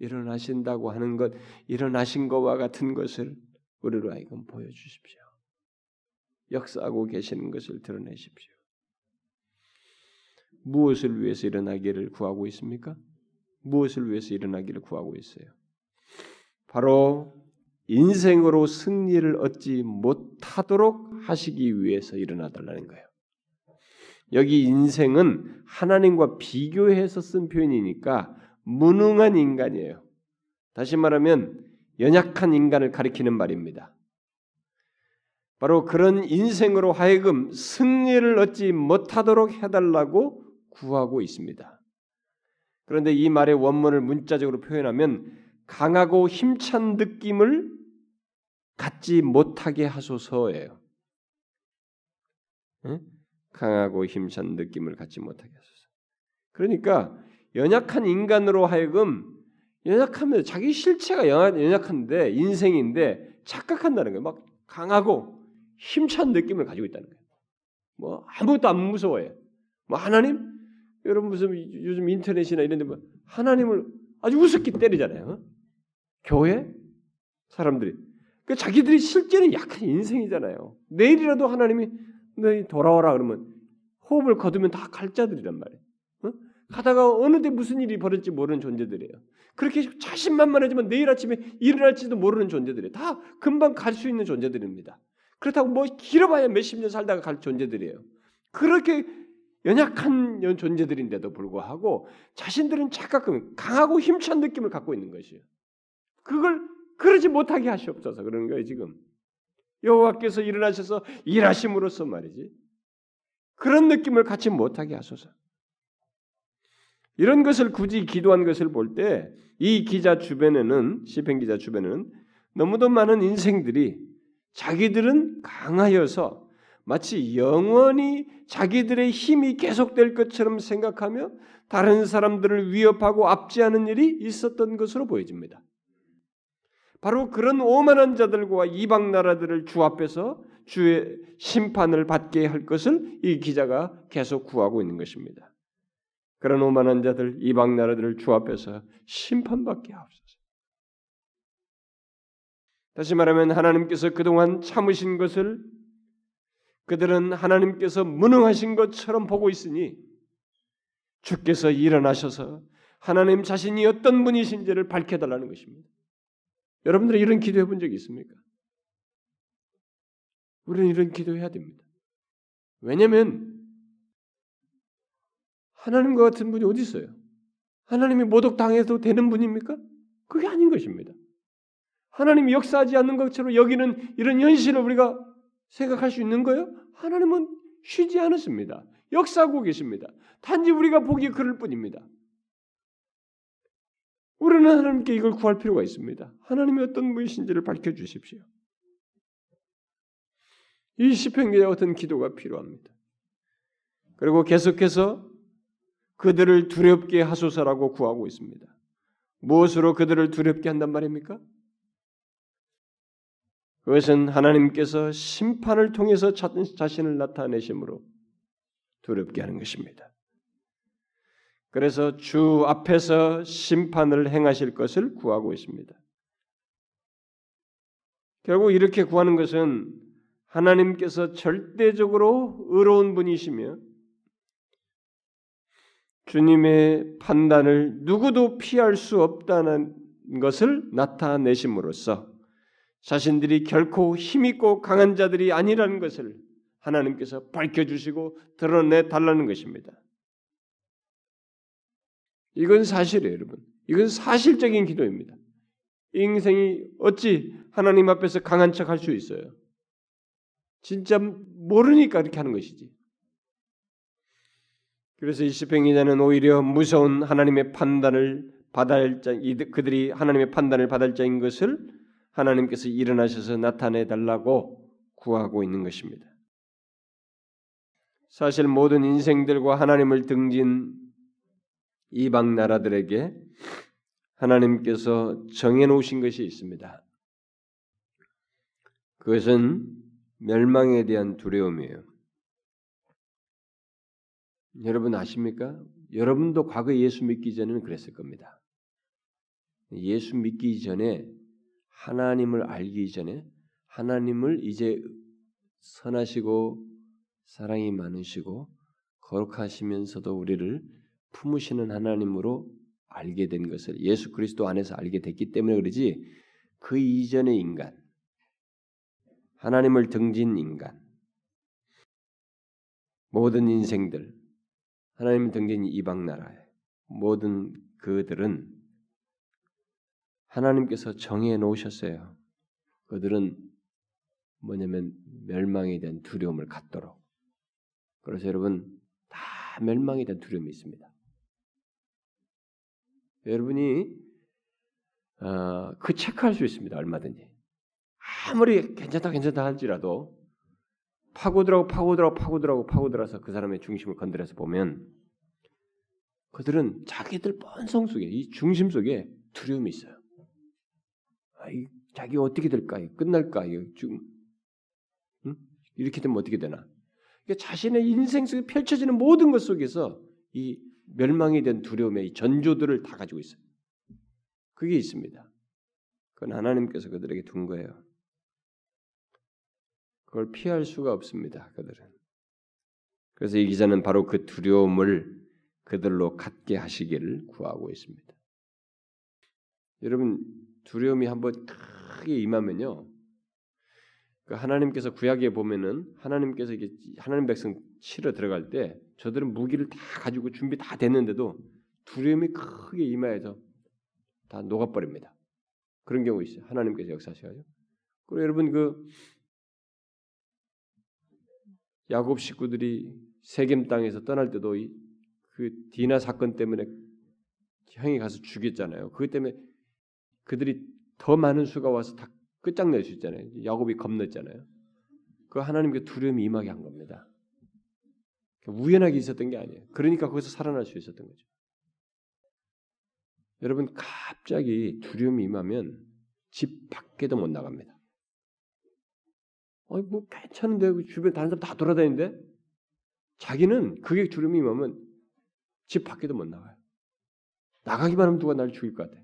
일어나신다고 하는 것, 일어나신 것과 같은 것을 우리로 하여금 보여주십시오. 역사하고 계시는 것을 드러내십시오. 무엇을 위해서 일어나기를 구하고 있습니까? 무엇을 위해서 일어나기를 구하고 있어요? 바로 인생으로 승리를 얻지 못하도록 하시기 위해서 일어나달라는 거예요. 여기 인생은 하나님과 비교해서 쓴 표현이니까 무능한 인간이에요. 다시 말하면 연약한 인간을 가리키는 말입니다. 바로 그런 인생으로 하여금 승리를 얻지 못하도록 해달라고 구하고 있습니다. 그런데 이 말의 원문을 문자적으로 표현하면 강하고 힘찬 느낌을 갖지 못하게 하소서예요. 응? 강하고 힘찬 느낌을 갖지 못하게 하소서. 그러니까 연약한 인간으로 하여금 연약하면 자기 실체가 연약한데 인생인데 착각한다는 거예요. 막 강하고 힘찬 느낌을 가지고 있다는 거예요. 뭐 아무것도 안 무서워해요. 뭐 하나님? 여러분 무슨 요즘 인터넷이나 이런 데 뭐 하나님을 아주 우습게 때리잖아요. 어? 교회? 사람들이. 그러니까 자기들이 실제는 약한 인생이잖아요. 내일이라도 하나님이 너희 돌아와라 그러면 호흡을 거두면 다 갈자들이란 말이에요. 어? 가다가 어느 때 무슨 일이 벌어질지 모르는 존재들이에요. 그렇게 자신만만하지만 내일 아침에 일어날지도 모르는 존재들이에요. 다 금방 갈 수 있는 존재들입니다. 그렇다고 뭐 길어봐야 몇십 년 살다가 갈 존재들이에요. 그렇게 연약한 존재들인데도 불구하고 자신들은 착각하면 강하고 힘찬 느낌을 갖고 있는 것이에요. 그걸 그러지 못하게 하시옵소서 그런 거예요 지금. 여호와께서 일어나셔서 일하심으로써 말이지. 그런 느낌을 갖지 못하게 하소서. 이런 것을 굳이 기도한 것을 볼 때 이 기자 주변에는 시편 기자 주변에는 너무도 많은 인생들이 자기들은 강하여서 마치 영원히 자기들의 힘이 계속될 것처럼 생각하며 다른 사람들을 위협하고 압제하는 일이 있었던 것으로 보여집니다. 바로 그런 오만한 자들과 이방 나라들을 주 앞에서 주의 심판을 받게 할 것을 이 기자가 계속 구하고 있는 것입니다. 그런 오만한 자들, 이방 나라들을 주 앞에서 심판받게 하옵소서. 다시 말하면 하나님께서 그동안 참으신 것을 그들은 하나님께서 무능하신 것처럼 보고 있으니 주께서 일어나셔서 하나님 자신이 어떤 분이신지를 밝혀달라는 것입니다. 여러분들은 이런 기도해 본 적이 있습니까? 우리는 이런 기도해야 됩니다. 왜냐하면 하나님과 같은 분이 어디 있어요? 하나님이 모독당해도 되는 분입니까? 그게 아닌 것입니다. 하나님이 역사하지 않는 것처럼 여기는 이런 현실을 우리가 생각할 수 있는 거예요? 하나님은 쉬지 않으십니다. 역사하고 계십니다. 단지 우리가 보기에 그럴 뿐입니다. 우리는 하나님께 이걸 구할 필요가 있습니다. 하나님이 어떤 분이신지를 밝혀주십시오. 이 시편기와 같은 기도가 필요합니다. 그리고 계속해서 그들을 두렵게 하소서라고 구하고 있습니다. 무엇으로 그들을 두렵게 한단 말입니까? 그것은 하나님께서 심판을 통해서 자신을 나타내심으로 두렵게 하는 것입니다. 그래서 주 앞에서 심판을 행하실 것을 구하고 있습니다. 결국 이렇게 구하는 것은 하나님께서 절대적으로 의로운 분이시며 주님의 판단을 누구도 피할 수 없다는 것을 나타내심으로써 자신들이 결코 힘있고 강한 자들이 아니라는 것을 하나님께서 밝혀주시고 드러내달라는 것입니다. 이건 사실이에요, 여러분. 이건 사실적인 기도입니다. 인생이 어찌 하나님 앞에서 강한 척할 수 있어요? 진짜 모르니까 이렇게 하는 것이지. 그래서 이 시편기자는 오히려 무서운 하나님의 판단을 받을 자, 그들이 하나님의 판단을 받을 자인 것을 하나님께서 일어나셔서 나타내달라고 구하고 있는 것입니다. 사실 모든 인생들과 하나님을 등진 이방 나라들에게 하나님께서 정해놓으신 것이 있습니다. 그것은 멸망에 대한 두려움이에요. 여러분 아십니까? 여러분도 과거 예수 믿기 전에는 그랬을 겁니다. 예수 믿기 전에 하나님을 알기 전에 하나님을 이제 선하시고 사랑이 많으시고 거룩하시면서도 우리를 품으시는 하나님으로 알게 된 것을 예수 그리스도 안에서 알게 됐기 때문에 그러지 그 이전의 인간, 하나님을 등진 인간, 모든 인생들, 하나님을 등진 이방 나라의 모든 그들은 하나님께서 정해 놓으셨어요. 그들은 뭐냐면 멸망에 대한 두려움을 갖도록. 그래서 여러분 다 멸망에 대한 두려움이 있습니다. 여러분이 그 체크할 수 있습니다. 얼마든지. 아무리 괜찮다 할지라도 파고들어서 그 사람의 중심을 건드려서 보면 그들은 자기들 본성 속에 이 중심 속에 두려움이 있어요. 자기 어떻게 될까? 끝날까? 이렇게 되면 어떻게 되나? 그러니까 자신의 인생 속에 펼쳐지는 모든 것 속에서 이 멸망에 대한 두려움의 이 전조들을 다 가지고 있어요. 그게 있습니다. 그건 하나님께서 그들에게 둔 거예요. 그걸 피할 수가 없습니다. 그들은. 그래서 이 기자는 바로 그 두려움을 그들로 갖게 하시기를 구하고 있습니다. 여러분 두려움이 한번 크게 임하면요. 하나님께서 구약에 보면은 하나님께서 이게 하나님 백성 치러 들어갈 때 저들은 무기를 다 가지고 준비 다 됐는데도 두려움이 크게 임하여서 다 녹아버립니다. 그런 경우 있어요. 하나님께서 역사하셔야죠. 그리고 여러분 그 야곱 식구들이 세겜 땅에서 떠날 때도 그 디나 사건 때문에 형이 가서 죽였잖아요. 그것 때문에 그들이 더 많은 수가 와서 다 끝장낼 수 있잖아요. 야곱이 겁냈잖아요. 그 하나님께 두려움이 임하게 한 겁니다. 우연하게 있었던 게 아니에요. 그러니까 거기서 살아날 수 있었던 거죠. 여러분 갑자기 두려움이 임하면 집 밖에도 못 나갑니다. 뭐 괜찮은데 주변 다른 사람 다 돌아다니는데 자기는 그게 두려움이 임하면 집 밖에도 못 나가요. 나가기만 하면 누가 날 죽일 것 같아.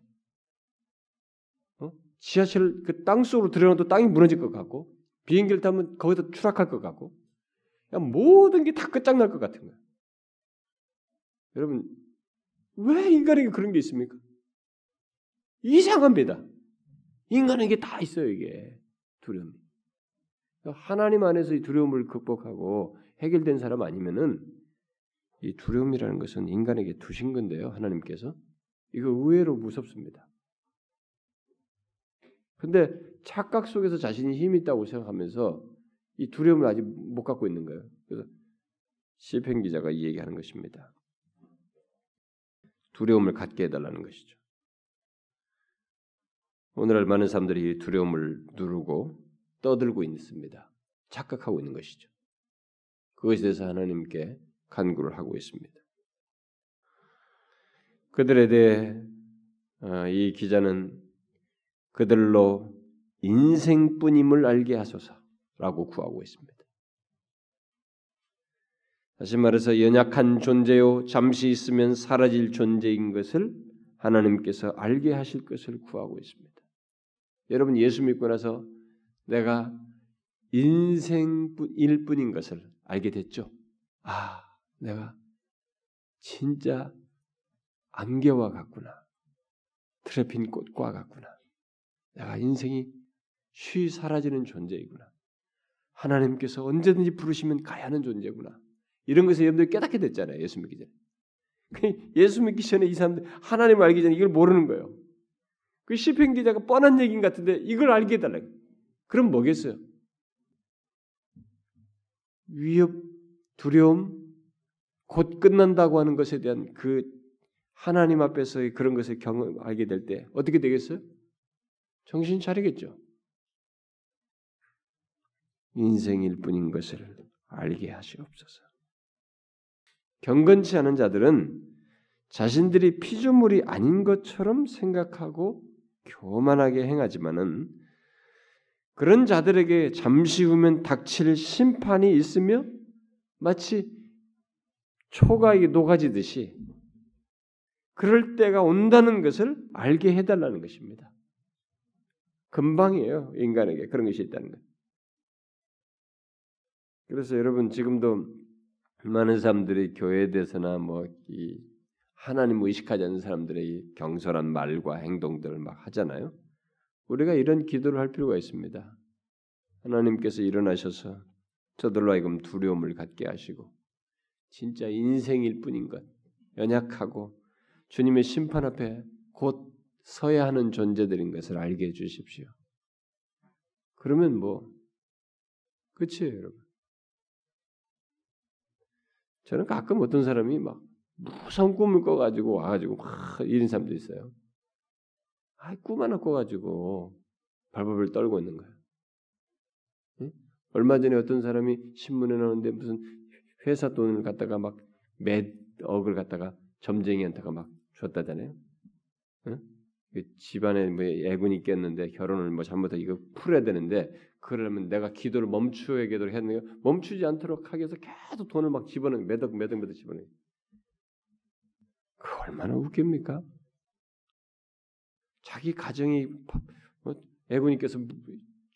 지하철 그 땅 속으로 들어가도 땅이 무너질 것 같고 비행기를 타면 거기서 추락할 것 같고 그냥 모든 게 다 끝장날 것 같은 거예요. 여러분 왜 인간에게 그런 게 있습니까? 이상합니다. 인간에게 다 있어요. 이게 두려움. 하나님 안에서 이 두려움을 극복하고 해결된 사람 아니면은 이 두려움이라는 것은 인간에게 두신 건데요. 하나님께서. 이거 의외로 무섭습니다. 근데 착각 속에서 자신이 힘이 있다고 생각하면서 이 두려움을 아직 못 갖고 있는 거예요. 그래서 시편 기자가 이 얘기하는 것입니다. 두려움을 갖게 해달라는 것이죠. 오늘날 많은 사람들이 두려움을 누르고 떠들고 있습니다. 착각하고 있는 것이죠. 그것에 대해서 하나님께 간구를 하고 있습니다. 그들에 대해 이 기자는 그들로 인생뿐임을 알게 하소서라고 구하고 있습니다. 다시 말해서 연약한 존재요 잠시 있으면 사라질 존재인 것을 하나님께서 알게 하실 것을 구하고 있습니다. 여러분 예수 믿고 나서 내가 인생일 뿐인 것을 알게 됐죠? 아, 내가 진짜 안개와 같구나. 트래핀 꽃과 같구나. 내가 인생이 쉬 사라지는 존재이구나. 하나님께서 언제든지 부르시면 가야 하는 존재구나. 이런 것을 여러분들 깨닫게 됐잖아요. 예수 믿기 전에. 예수 믿기 전에 이 사람들 하나님을 알기 전에 이걸 모르는 거예요. 그 시편 기자가 뻔한 얘기인 같은데 이걸 알게 해달라고. 그럼 뭐겠어요? 위협, 두려움, 곧 끝난다고 하는 것에 대한 그 하나님 앞에서의 그런 것을 알게 될 때 어떻게 되겠어요? 정신 차리겠죠. 인생일 뿐인 것을 알게 하시옵소서. 경건치 않은 자들은 자신들이 피조물이 아닌 것처럼 생각하고 교만하게 행하지만은 그런 자들에게 잠시 후면 닥칠 심판이 있으며 마치 초가 녹아지듯이 그럴 때가 온다는 것을 알게 해달라는 것입니다. 금방이에요. 인간에게 그런 것이 있다는 것. 그래서 여러분 지금도 많은 사람들이 교회에 대해서나 하나님을 의식하지 않는 사람들의 경솔한 말과 행동들을 막 하잖아요. 우리가 이런 기도를 할 필요가 있습니다. 하나님께서 일어나셔서 저들로 하여금 두려움을 갖게 하시고 진짜 인생일 뿐인 것, 연약하고 주님의 심판 앞에 곧 서야 하는 존재들인 것을 알게 해주십시오. 그러면 끝이에요, 여러분. 저는 가끔 어떤 사람이 막 무서운 꿈을 꿔가지고 와가지고 막 이런 사람도 있어요. 꿈 하나 꿔가지고 발버둥 떨고 있는 거야. 응? 얼마 전에 어떤 사람이 신문에 나오는데 무슨 회사 돈을 갖다가 막 몇 억을 갖다가 점쟁이한테가 막 줬다잖아요. 응? 집안에 애군이 꼈는데 결혼을 잘못해서 이거 풀어야 되는데 그러면 내가 기도를 멈추어야 기도를 했는데 멈추지 않도록 하기 위해서 계속 돈을 막 집어넣는 매덕 집어넣는 그 얼마나 웃깁니까? 자기 가정이 애군이께서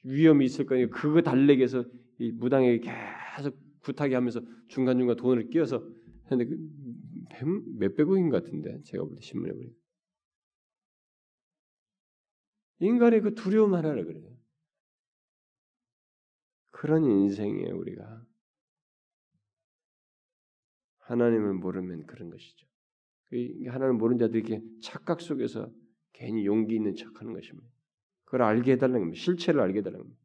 위험이 있을 거니까 그거 달래기 위해서 이 무당에게 계속 부탁이 하면서 중간중간 돈을 끼워서 했는데 몇백억인 것 같은데 제가 볼 때 신문에 보니까 인간의 그 두려움 하나라 그래요. 그런 인생이에요. 우리가 하나님을 모르면 그런 것이죠. 하나님을 모르는 자들이 이렇게 착각 속에서 괜히 용기 있는 척하는 것입니다. 그걸 알게 해달라는 겁니다. 실체를 알게 해달라는 겁니다.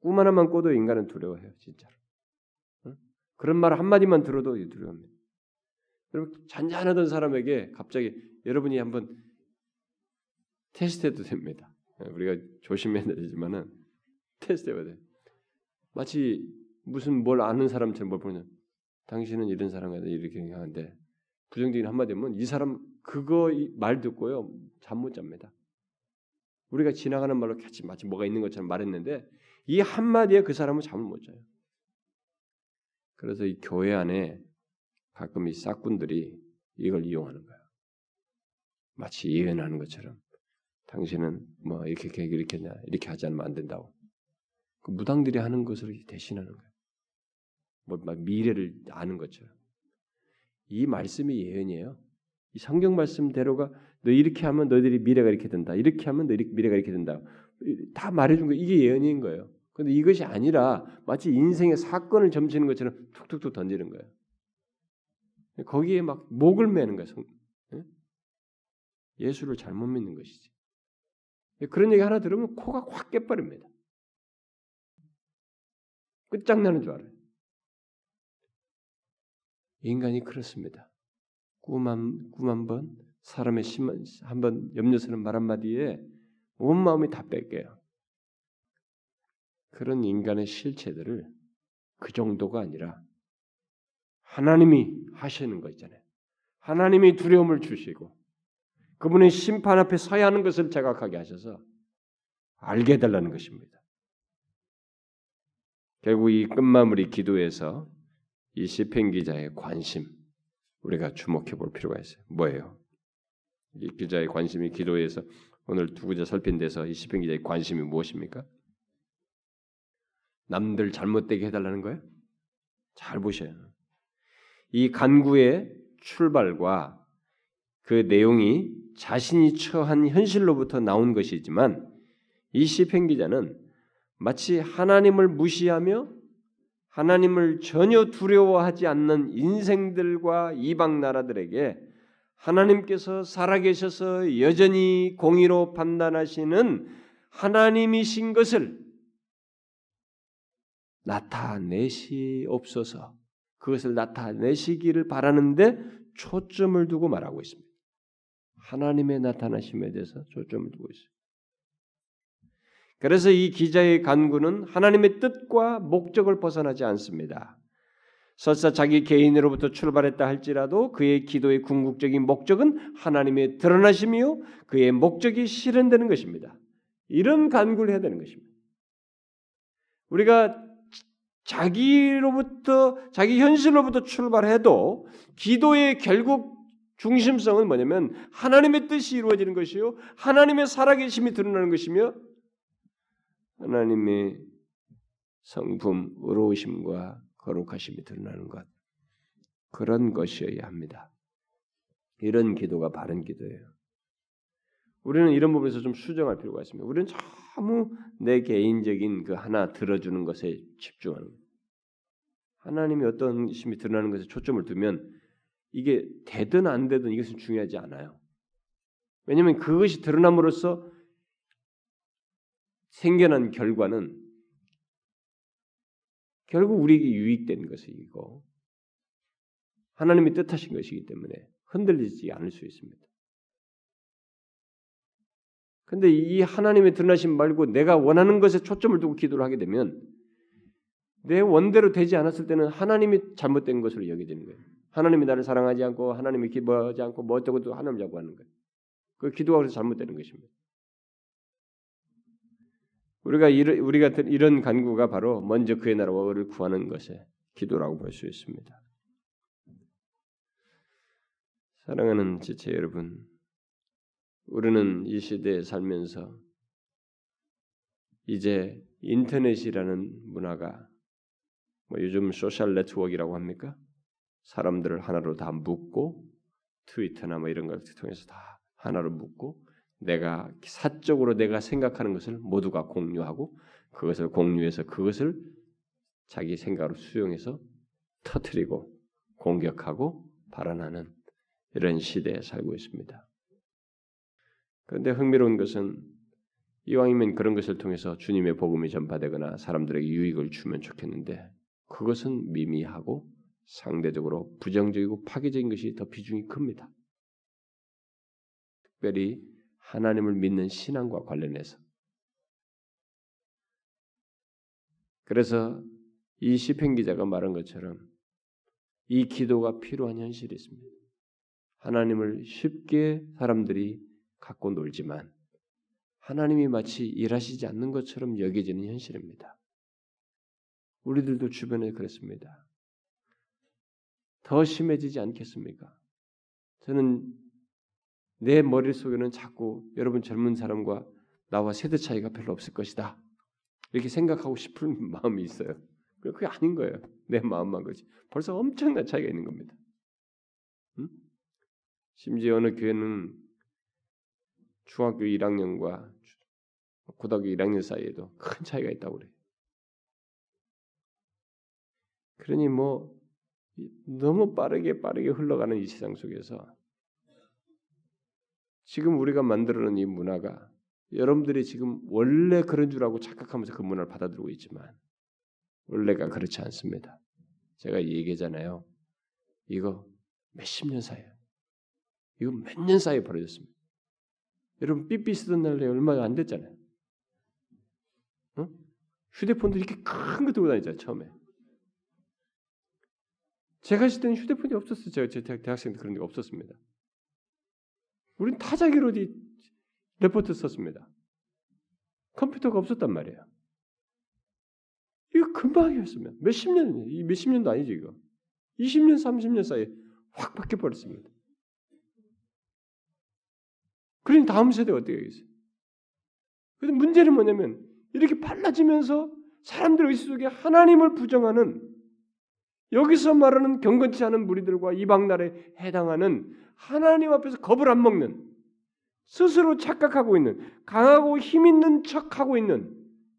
꿈 하나만 꿔도 인간은 두려워해요. 진짜로. 응? 그런 말 한마디만 들어도 두려워합니다. 여러분 잔잔하던 사람에게 갑자기 여러분이 한번 테스트해도 됩니다. 우리가 조심해야 되지만은 테스트해봐야 돼요. 마치 무슨 뭘 아는 사람처럼 뭘 보냐. 당신은 이런 사람이다 이렇게 하는데 부정적인 한마디면 이 사람 그거 말 듣고요 잠 못 잡니다. 우리가 지나가는 말로 같이 마치 뭐가 있는 것처럼 말했는데 이 한마디에 그 사람은 잠을 못 자요. 그래서 이 교회 안에 가끔 이 싹꾼들이 이걸 이용하는 거예요. 마치 예언하는 것처럼 당신은 이렇게 하지 않으면 안 된다고. 그 무당들이 하는 것을 대신하는 거예요. 미래를 아는 것처럼. 이 말씀이 예언이에요. 이 성경 말씀대로가 너 이렇게 하면 너희들이 미래가 이렇게 된다. 이렇게 하면 너희 미래가 이렇게 된다. 다 말해준 거 이게 예언인 거예요. 그런데 이것이 아니라 마치 인생의 사건을 점치는 것처럼 툭툭툭 던지는 거예요. 거기에 막 목을 매는 거예요. 예수를 잘못 믿는 것이지. 그런 얘기 하나 들으면 코가 확 깨버립니다. 끝장나는 줄 알아요. 인간이 그렇습니다. 꿈 한 번, 사람의 심한 한번 염려스러운 말 한마디에 온 마음이 다 뺏겨요. 그런 인간의 실체들을 그 정도가 아니라 하나님이 하시는 거 있잖아요. 하나님이 두려움을 주시고 그분의 심판 앞에 서야 하는 것을 자각하게 하셔서 알게 해달라는 것입니다. 결국 이 끝마무리 기도에서 이 시편 기자의 관심 우리가 주목해 볼 필요가 있어요. 뭐예요? 이 기자의 관심이 기도에서 오늘 두 구절 살핀 데서 이 시편 기자의 관심이 무엇입니까? 남들 잘못되게 해달라는 거예요? 잘 보셔요. 이 간구의 출발과 그 내용이 자신이 처한 현실로부터 나온 것이지만 이 시편 기자는 마치 하나님을 무시하며 하나님을 전혀 두려워하지 않는 인생들과 이방 나라들에게 하나님께서 살아계셔서 여전히 공의로 판단하시는 하나님이신 것을 나타내시옵소서, 그것을 나타내시기를 바라는데 초점을 두고 말하고 있습니다. 하나님의 나타나심에 대해서 초점을 두고 있어요. 그래서 이 기자의 간구는 하나님의 뜻과 목적을 벗어나지 않습니다. 설사 자기 개인으로부터 출발했다 할지라도 그의 기도의 궁극적인 목적은 하나님의 드러나심이요 그의 목적이 실현되는 것입니다. 이런 간구를 해야 되는 것입니다. 우리가 자기 현실로부터 출발해도 기도의 결국 중심성은 뭐냐면 하나님의 뜻이 이루어지는 것이요 하나님의 살아계심이 드러나는 것이며 하나님의 성품, 의로우심과 거룩하심이 드러나는 것, 그런 것이어야 합니다. 이런 기도가 바른 기도예요. 우리는 이런 부분에서 좀 수정할 필요가 있습니다. 우리는 너무 내 개인적인 그 하나 들어주는 것에 집중하는 거예요. 하나님이 어떤 힘이 드러나는 것에 초점을 두면 이게 되든 안 되든 이것은 중요하지 않아요. 왜냐하면 그것이 드러남으로써 생겨난 결과는 결국 우리에게 유익된 것이고 하나님이 뜻하신 것이기 때문에 흔들리지 않을 수 있습니다. 근데 이 하나님의 드러나심 말고 내가 원하는 것에 초점을 두고 기도를 하게 되면 내 원대로 되지 않았을 때는 하나님이 잘못된 것으로 여겨지는 거예요. 하나님이 나를 사랑하지 않고 하나님이 기뻐하지 않고 뭐 어쩌고 또 하나님 자고 하는 거예요. 그 기도가 그래서 잘못되는 것입니다. 우리가 이런 간구가 바로 먼저 그의 나라와 의를 구하는 것에 기도라고 볼 수 있습니다. 사랑하는 지체 여러분, 우리는 이 시대에 살면서 이제 인터넷이라는 문화가 뭐 요즘 소셜 네트워크라고 합니까? 사람들을 하나로 다 묶고 트위터나 뭐 이런 걸 통해서 다 하나로 묶고 내가 사적으로 내가 생각하는 것을 모두가 공유하고 그것을 공유해서 그것을 자기 생각으로 수용해서 터뜨리고 공격하고 발언하는 이런 시대에 살고 있습니다. 그런데 흥미로운 것은 이왕이면 그런 것을 통해서 주님의 복음이 전파되거나 사람들에게 유익을 주면 좋겠는데 그것은 미미하고 상대적으로 부정적이고 파괴적인 것이 더 비중이 큽니다. 특별히 하나님을 믿는 신앙과 관련해서. 그래서 이 시편 기자가 말한 것처럼 이 기도가 필요한 현실이 있습니다. 하나님을 쉽게 사람들이 갖고 놀지만 하나님이 마치 일하시지 않는 것처럼 여겨지는 현실입니다. 우리들도 주변에 그랬습니다. 더 심해지지 않겠습니까? 저는 내 머릿속에는 자꾸 여러분 젊은 사람과 나와 세대 차이가 별로 없을 것이다 이렇게 생각하고 싶은 마음이 있어요. 그게 아닌 거예요. 내 마음만 그렇지. 벌써 엄청난 차이가 있는 겁니다. 응? 심지어 어느 교회는 중학교 1학년과 고등학교 1학년 사이에도 큰 차이가 있다고 그래요. 그러니 뭐 너무 빠르게 흘러가는 이 세상 속에서 지금 우리가 만들어낸 이 문화가 여러분들이 지금 원래 그런 줄 알고 착각하면서 그 문화를 받아들이고 있지만 원래가 그렇지 않습니다. 제가 얘기하잖아요. 이거 몇십 년 사이에요. 이거 몇 년 사이에 벌어졌습니다. 여러분 삐삐 쓰던 날에 얼마 안 됐잖아요. 어? 휴대폰도 이렇게 큰 거 들고 다니잖아요. 처음에. 제가 있을 때는 휴대폰이 없었어요. 제가 대학생 때 그런 게 없었습니다. 우린 타자기로 어디 레포트 썼습니다. 컴퓨터가 없었단 말이에요. 이거 금방이었으면 몇십 년, 몇십 년도 아니죠 이거. 20년, 30년 사이에 확 바뀌어버렸습니다. 그러니 다음 세대가 어떻게 되겠어요? 그런데 문제는 뭐냐면 이렇게 빨라지면서 사람들의 의식 속에 하나님을 부정하는 여기서 말하는 경건치 않은 무리들과 이방 나라에 해당하는 하나님 앞에서 겁을 안 먹는 스스로 착각하고 있는 강하고 힘 있는 척하고 있는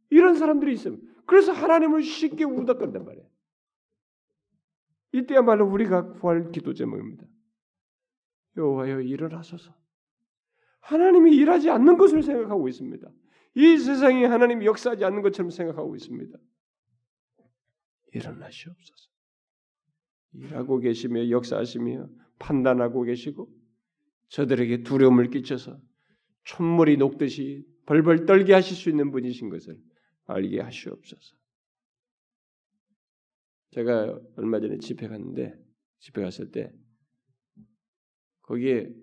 이런 사람들이 있어요. 그래서 하나님을 쉽게 우습건단 말이에요. 이때야말로 우리가 구할 기도 제목입니다. 여호와여 일어나소서. 하나님이 일하지 않는 것을 생각하고 있습니다. 이 세상이 하나님이 역사하지 않는 것처럼 생각하고 있습니다. 일어나시옵소서. 일하고 계시며 역사하시며 판단하고 계시고 저들에게 두려움을 끼쳐서 촛물이 녹듯이 벌벌 떨게 하실 수 있는 분이신 것을 알게 하시옵소서. 제가 얼마 전에 집회 갔을 때 거기에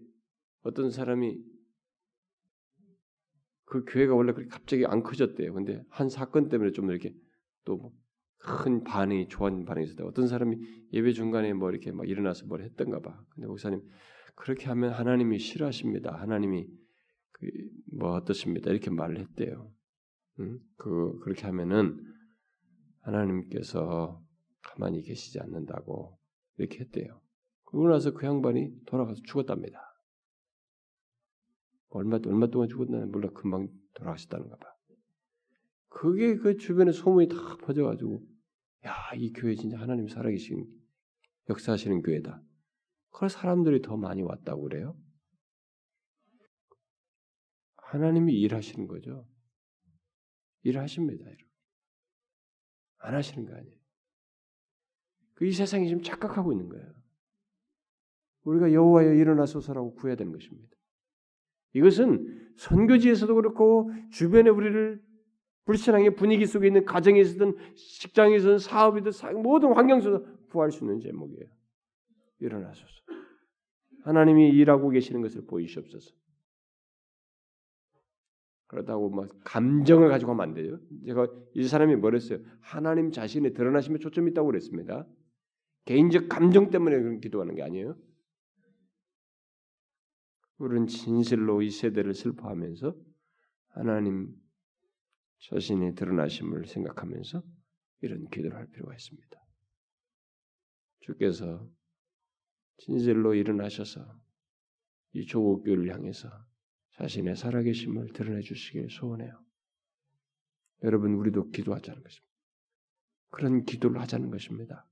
어떤 사람이 그 교회가 원래 그렇게 갑자기 안 커졌대요. 근데 한 사건 때문에 좀 이렇게 또 큰 반응이 좋은 반응이 있었다. 어떤 사람이 예배 중간에 뭐 이렇게 막 일어나서 뭘 했던가 봐. 근데 목사님 그렇게 하면 하나님이 싫어하십니다. 하나님이 뭐 어떠십니다. 이렇게 말을 했대요. 응? 그렇게 하면은 하나님께서 가만히 계시지 않는다고 이렇게 했대요. 그러고 나서 그 양반이 돌아가서 죽었답니다. 얼마 동안 죽었나 몰라 금방 돌아가셨다는가 봐. 그게 그 주변에 소문이 다 퍼져가지고 야, 이 교회 진짜 하나님 살아계신 역사하시는 교회다. 그걸 사람들이 더 많이 왔다고 그래요? 하나님이 일하시는 거죠. 일하십니다. 안 하시는 거 아니에요. 이 세상이 지금 착각하고 있는 거예요. 우리가 여호와여 일어나소서라고 구해야 되는 것입니다. 이것은 선교지에서도 그렇고 주변에 우리를 불신앙의 분위기 속에 있는 가정에서든 직장에서든 사업이든 모든 환경 속에서 구할 수 있는 제목이에요. 일어나소서. 하나님이 일하고 계시는 것을 보이시옵소서. 그렇다고 막 감정을 가지고 하면 안 돼요. 제가 이 사람이 뭐랬어요? 하나님 자신이 드러나심에 초점이 있다고 그랬습니다. 개인적 감정 때문에 기도하는 게 아니에요. 우리는 진실로 이 세대를 슬퍼하면서 하나님 자신이 드러나심을 생각하면서 이런 기도를 할 필요가 있습니다. 주께서 진실로 일어나셔서 이 조국교회를 향해서 자신의 살아계심을 드러내 주시길 소원해요. 여러분 우리도 기도하자는 것입니다. 그런 기도를 하자는 것입니다.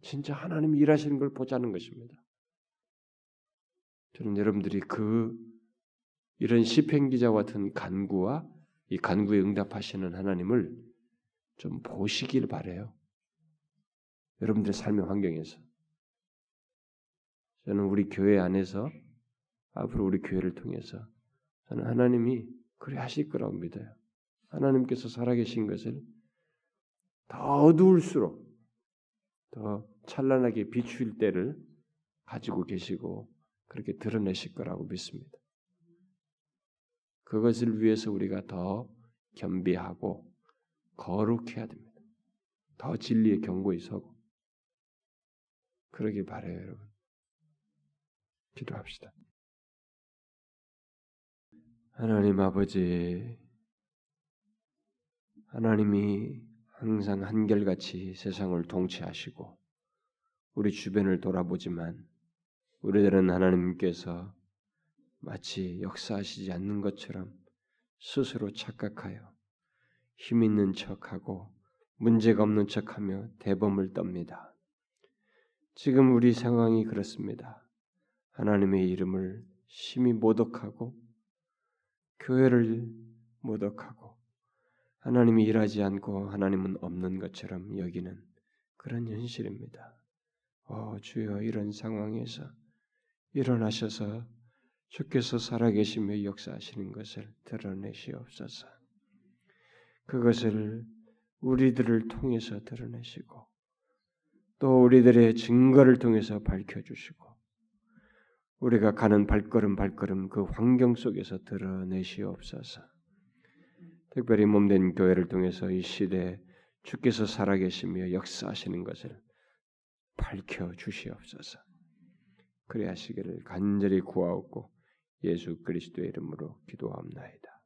진짜 하나님이 일하시는 걸 보자는 것입니다. 저는 여러분들이 이런 시편기자와 같은 간구와 이 간구에 응답하시는 하나님을 좀 보시길 바라요. 여러분들의 삶의 환경에서. 저는 우리 교회 안에서 앞으로 우리 교회를 통해서 저는 하나님이 그래 하실 거라고 믿어요. 하나님께서 살아계신 것을 더 어두울수록 더 찬란하게 비추일 때를 가지고 계시고 그렇게 드러내실 거라고 믿습니다. 그것을 위해서 우리가 더 겸비하고 거룩해야 됩니다. 더 진리의 경고에 서고 그러길 바라요. 여러분 기도합시다. 하나님 아버지, 하나님이 항상 한결같이 세상을 통치하시고 우리 주변을 돌아보지만 우리들은 하나님께서 마치 역사하시지 않는 것처럼 스스로 착각하여 힘 있는 척하고 문제가 없는 척하며 대범을 떱니다. 지금 우리 상황이 그렇습니다. 하나님의 이름을 심히 모독하고 교회를 모독하고 하나님이 일하지 않고 하나님은 없는 것처럼 여기는 그런 현실입니다. 주여 이런 상황에서 일어나셔서 주께서 살아계시며 역사하시는 것을 드러내시옵소서. 그것을 우리들을 통해서 드러내시고 또 우리들의 증거를 통해서 밝혀주시고 우리가 가는 발걸음 그 환경 속에서 드러내시옵소서. 특별히 몸된 교회를 통해서 이 시대에 주께서 살아계시며 역사하시는 것을 밝혀주시옵소서. 그리하시기를 간절히 구하옵고 예수 그리스도의 이름으로 기도합나이다.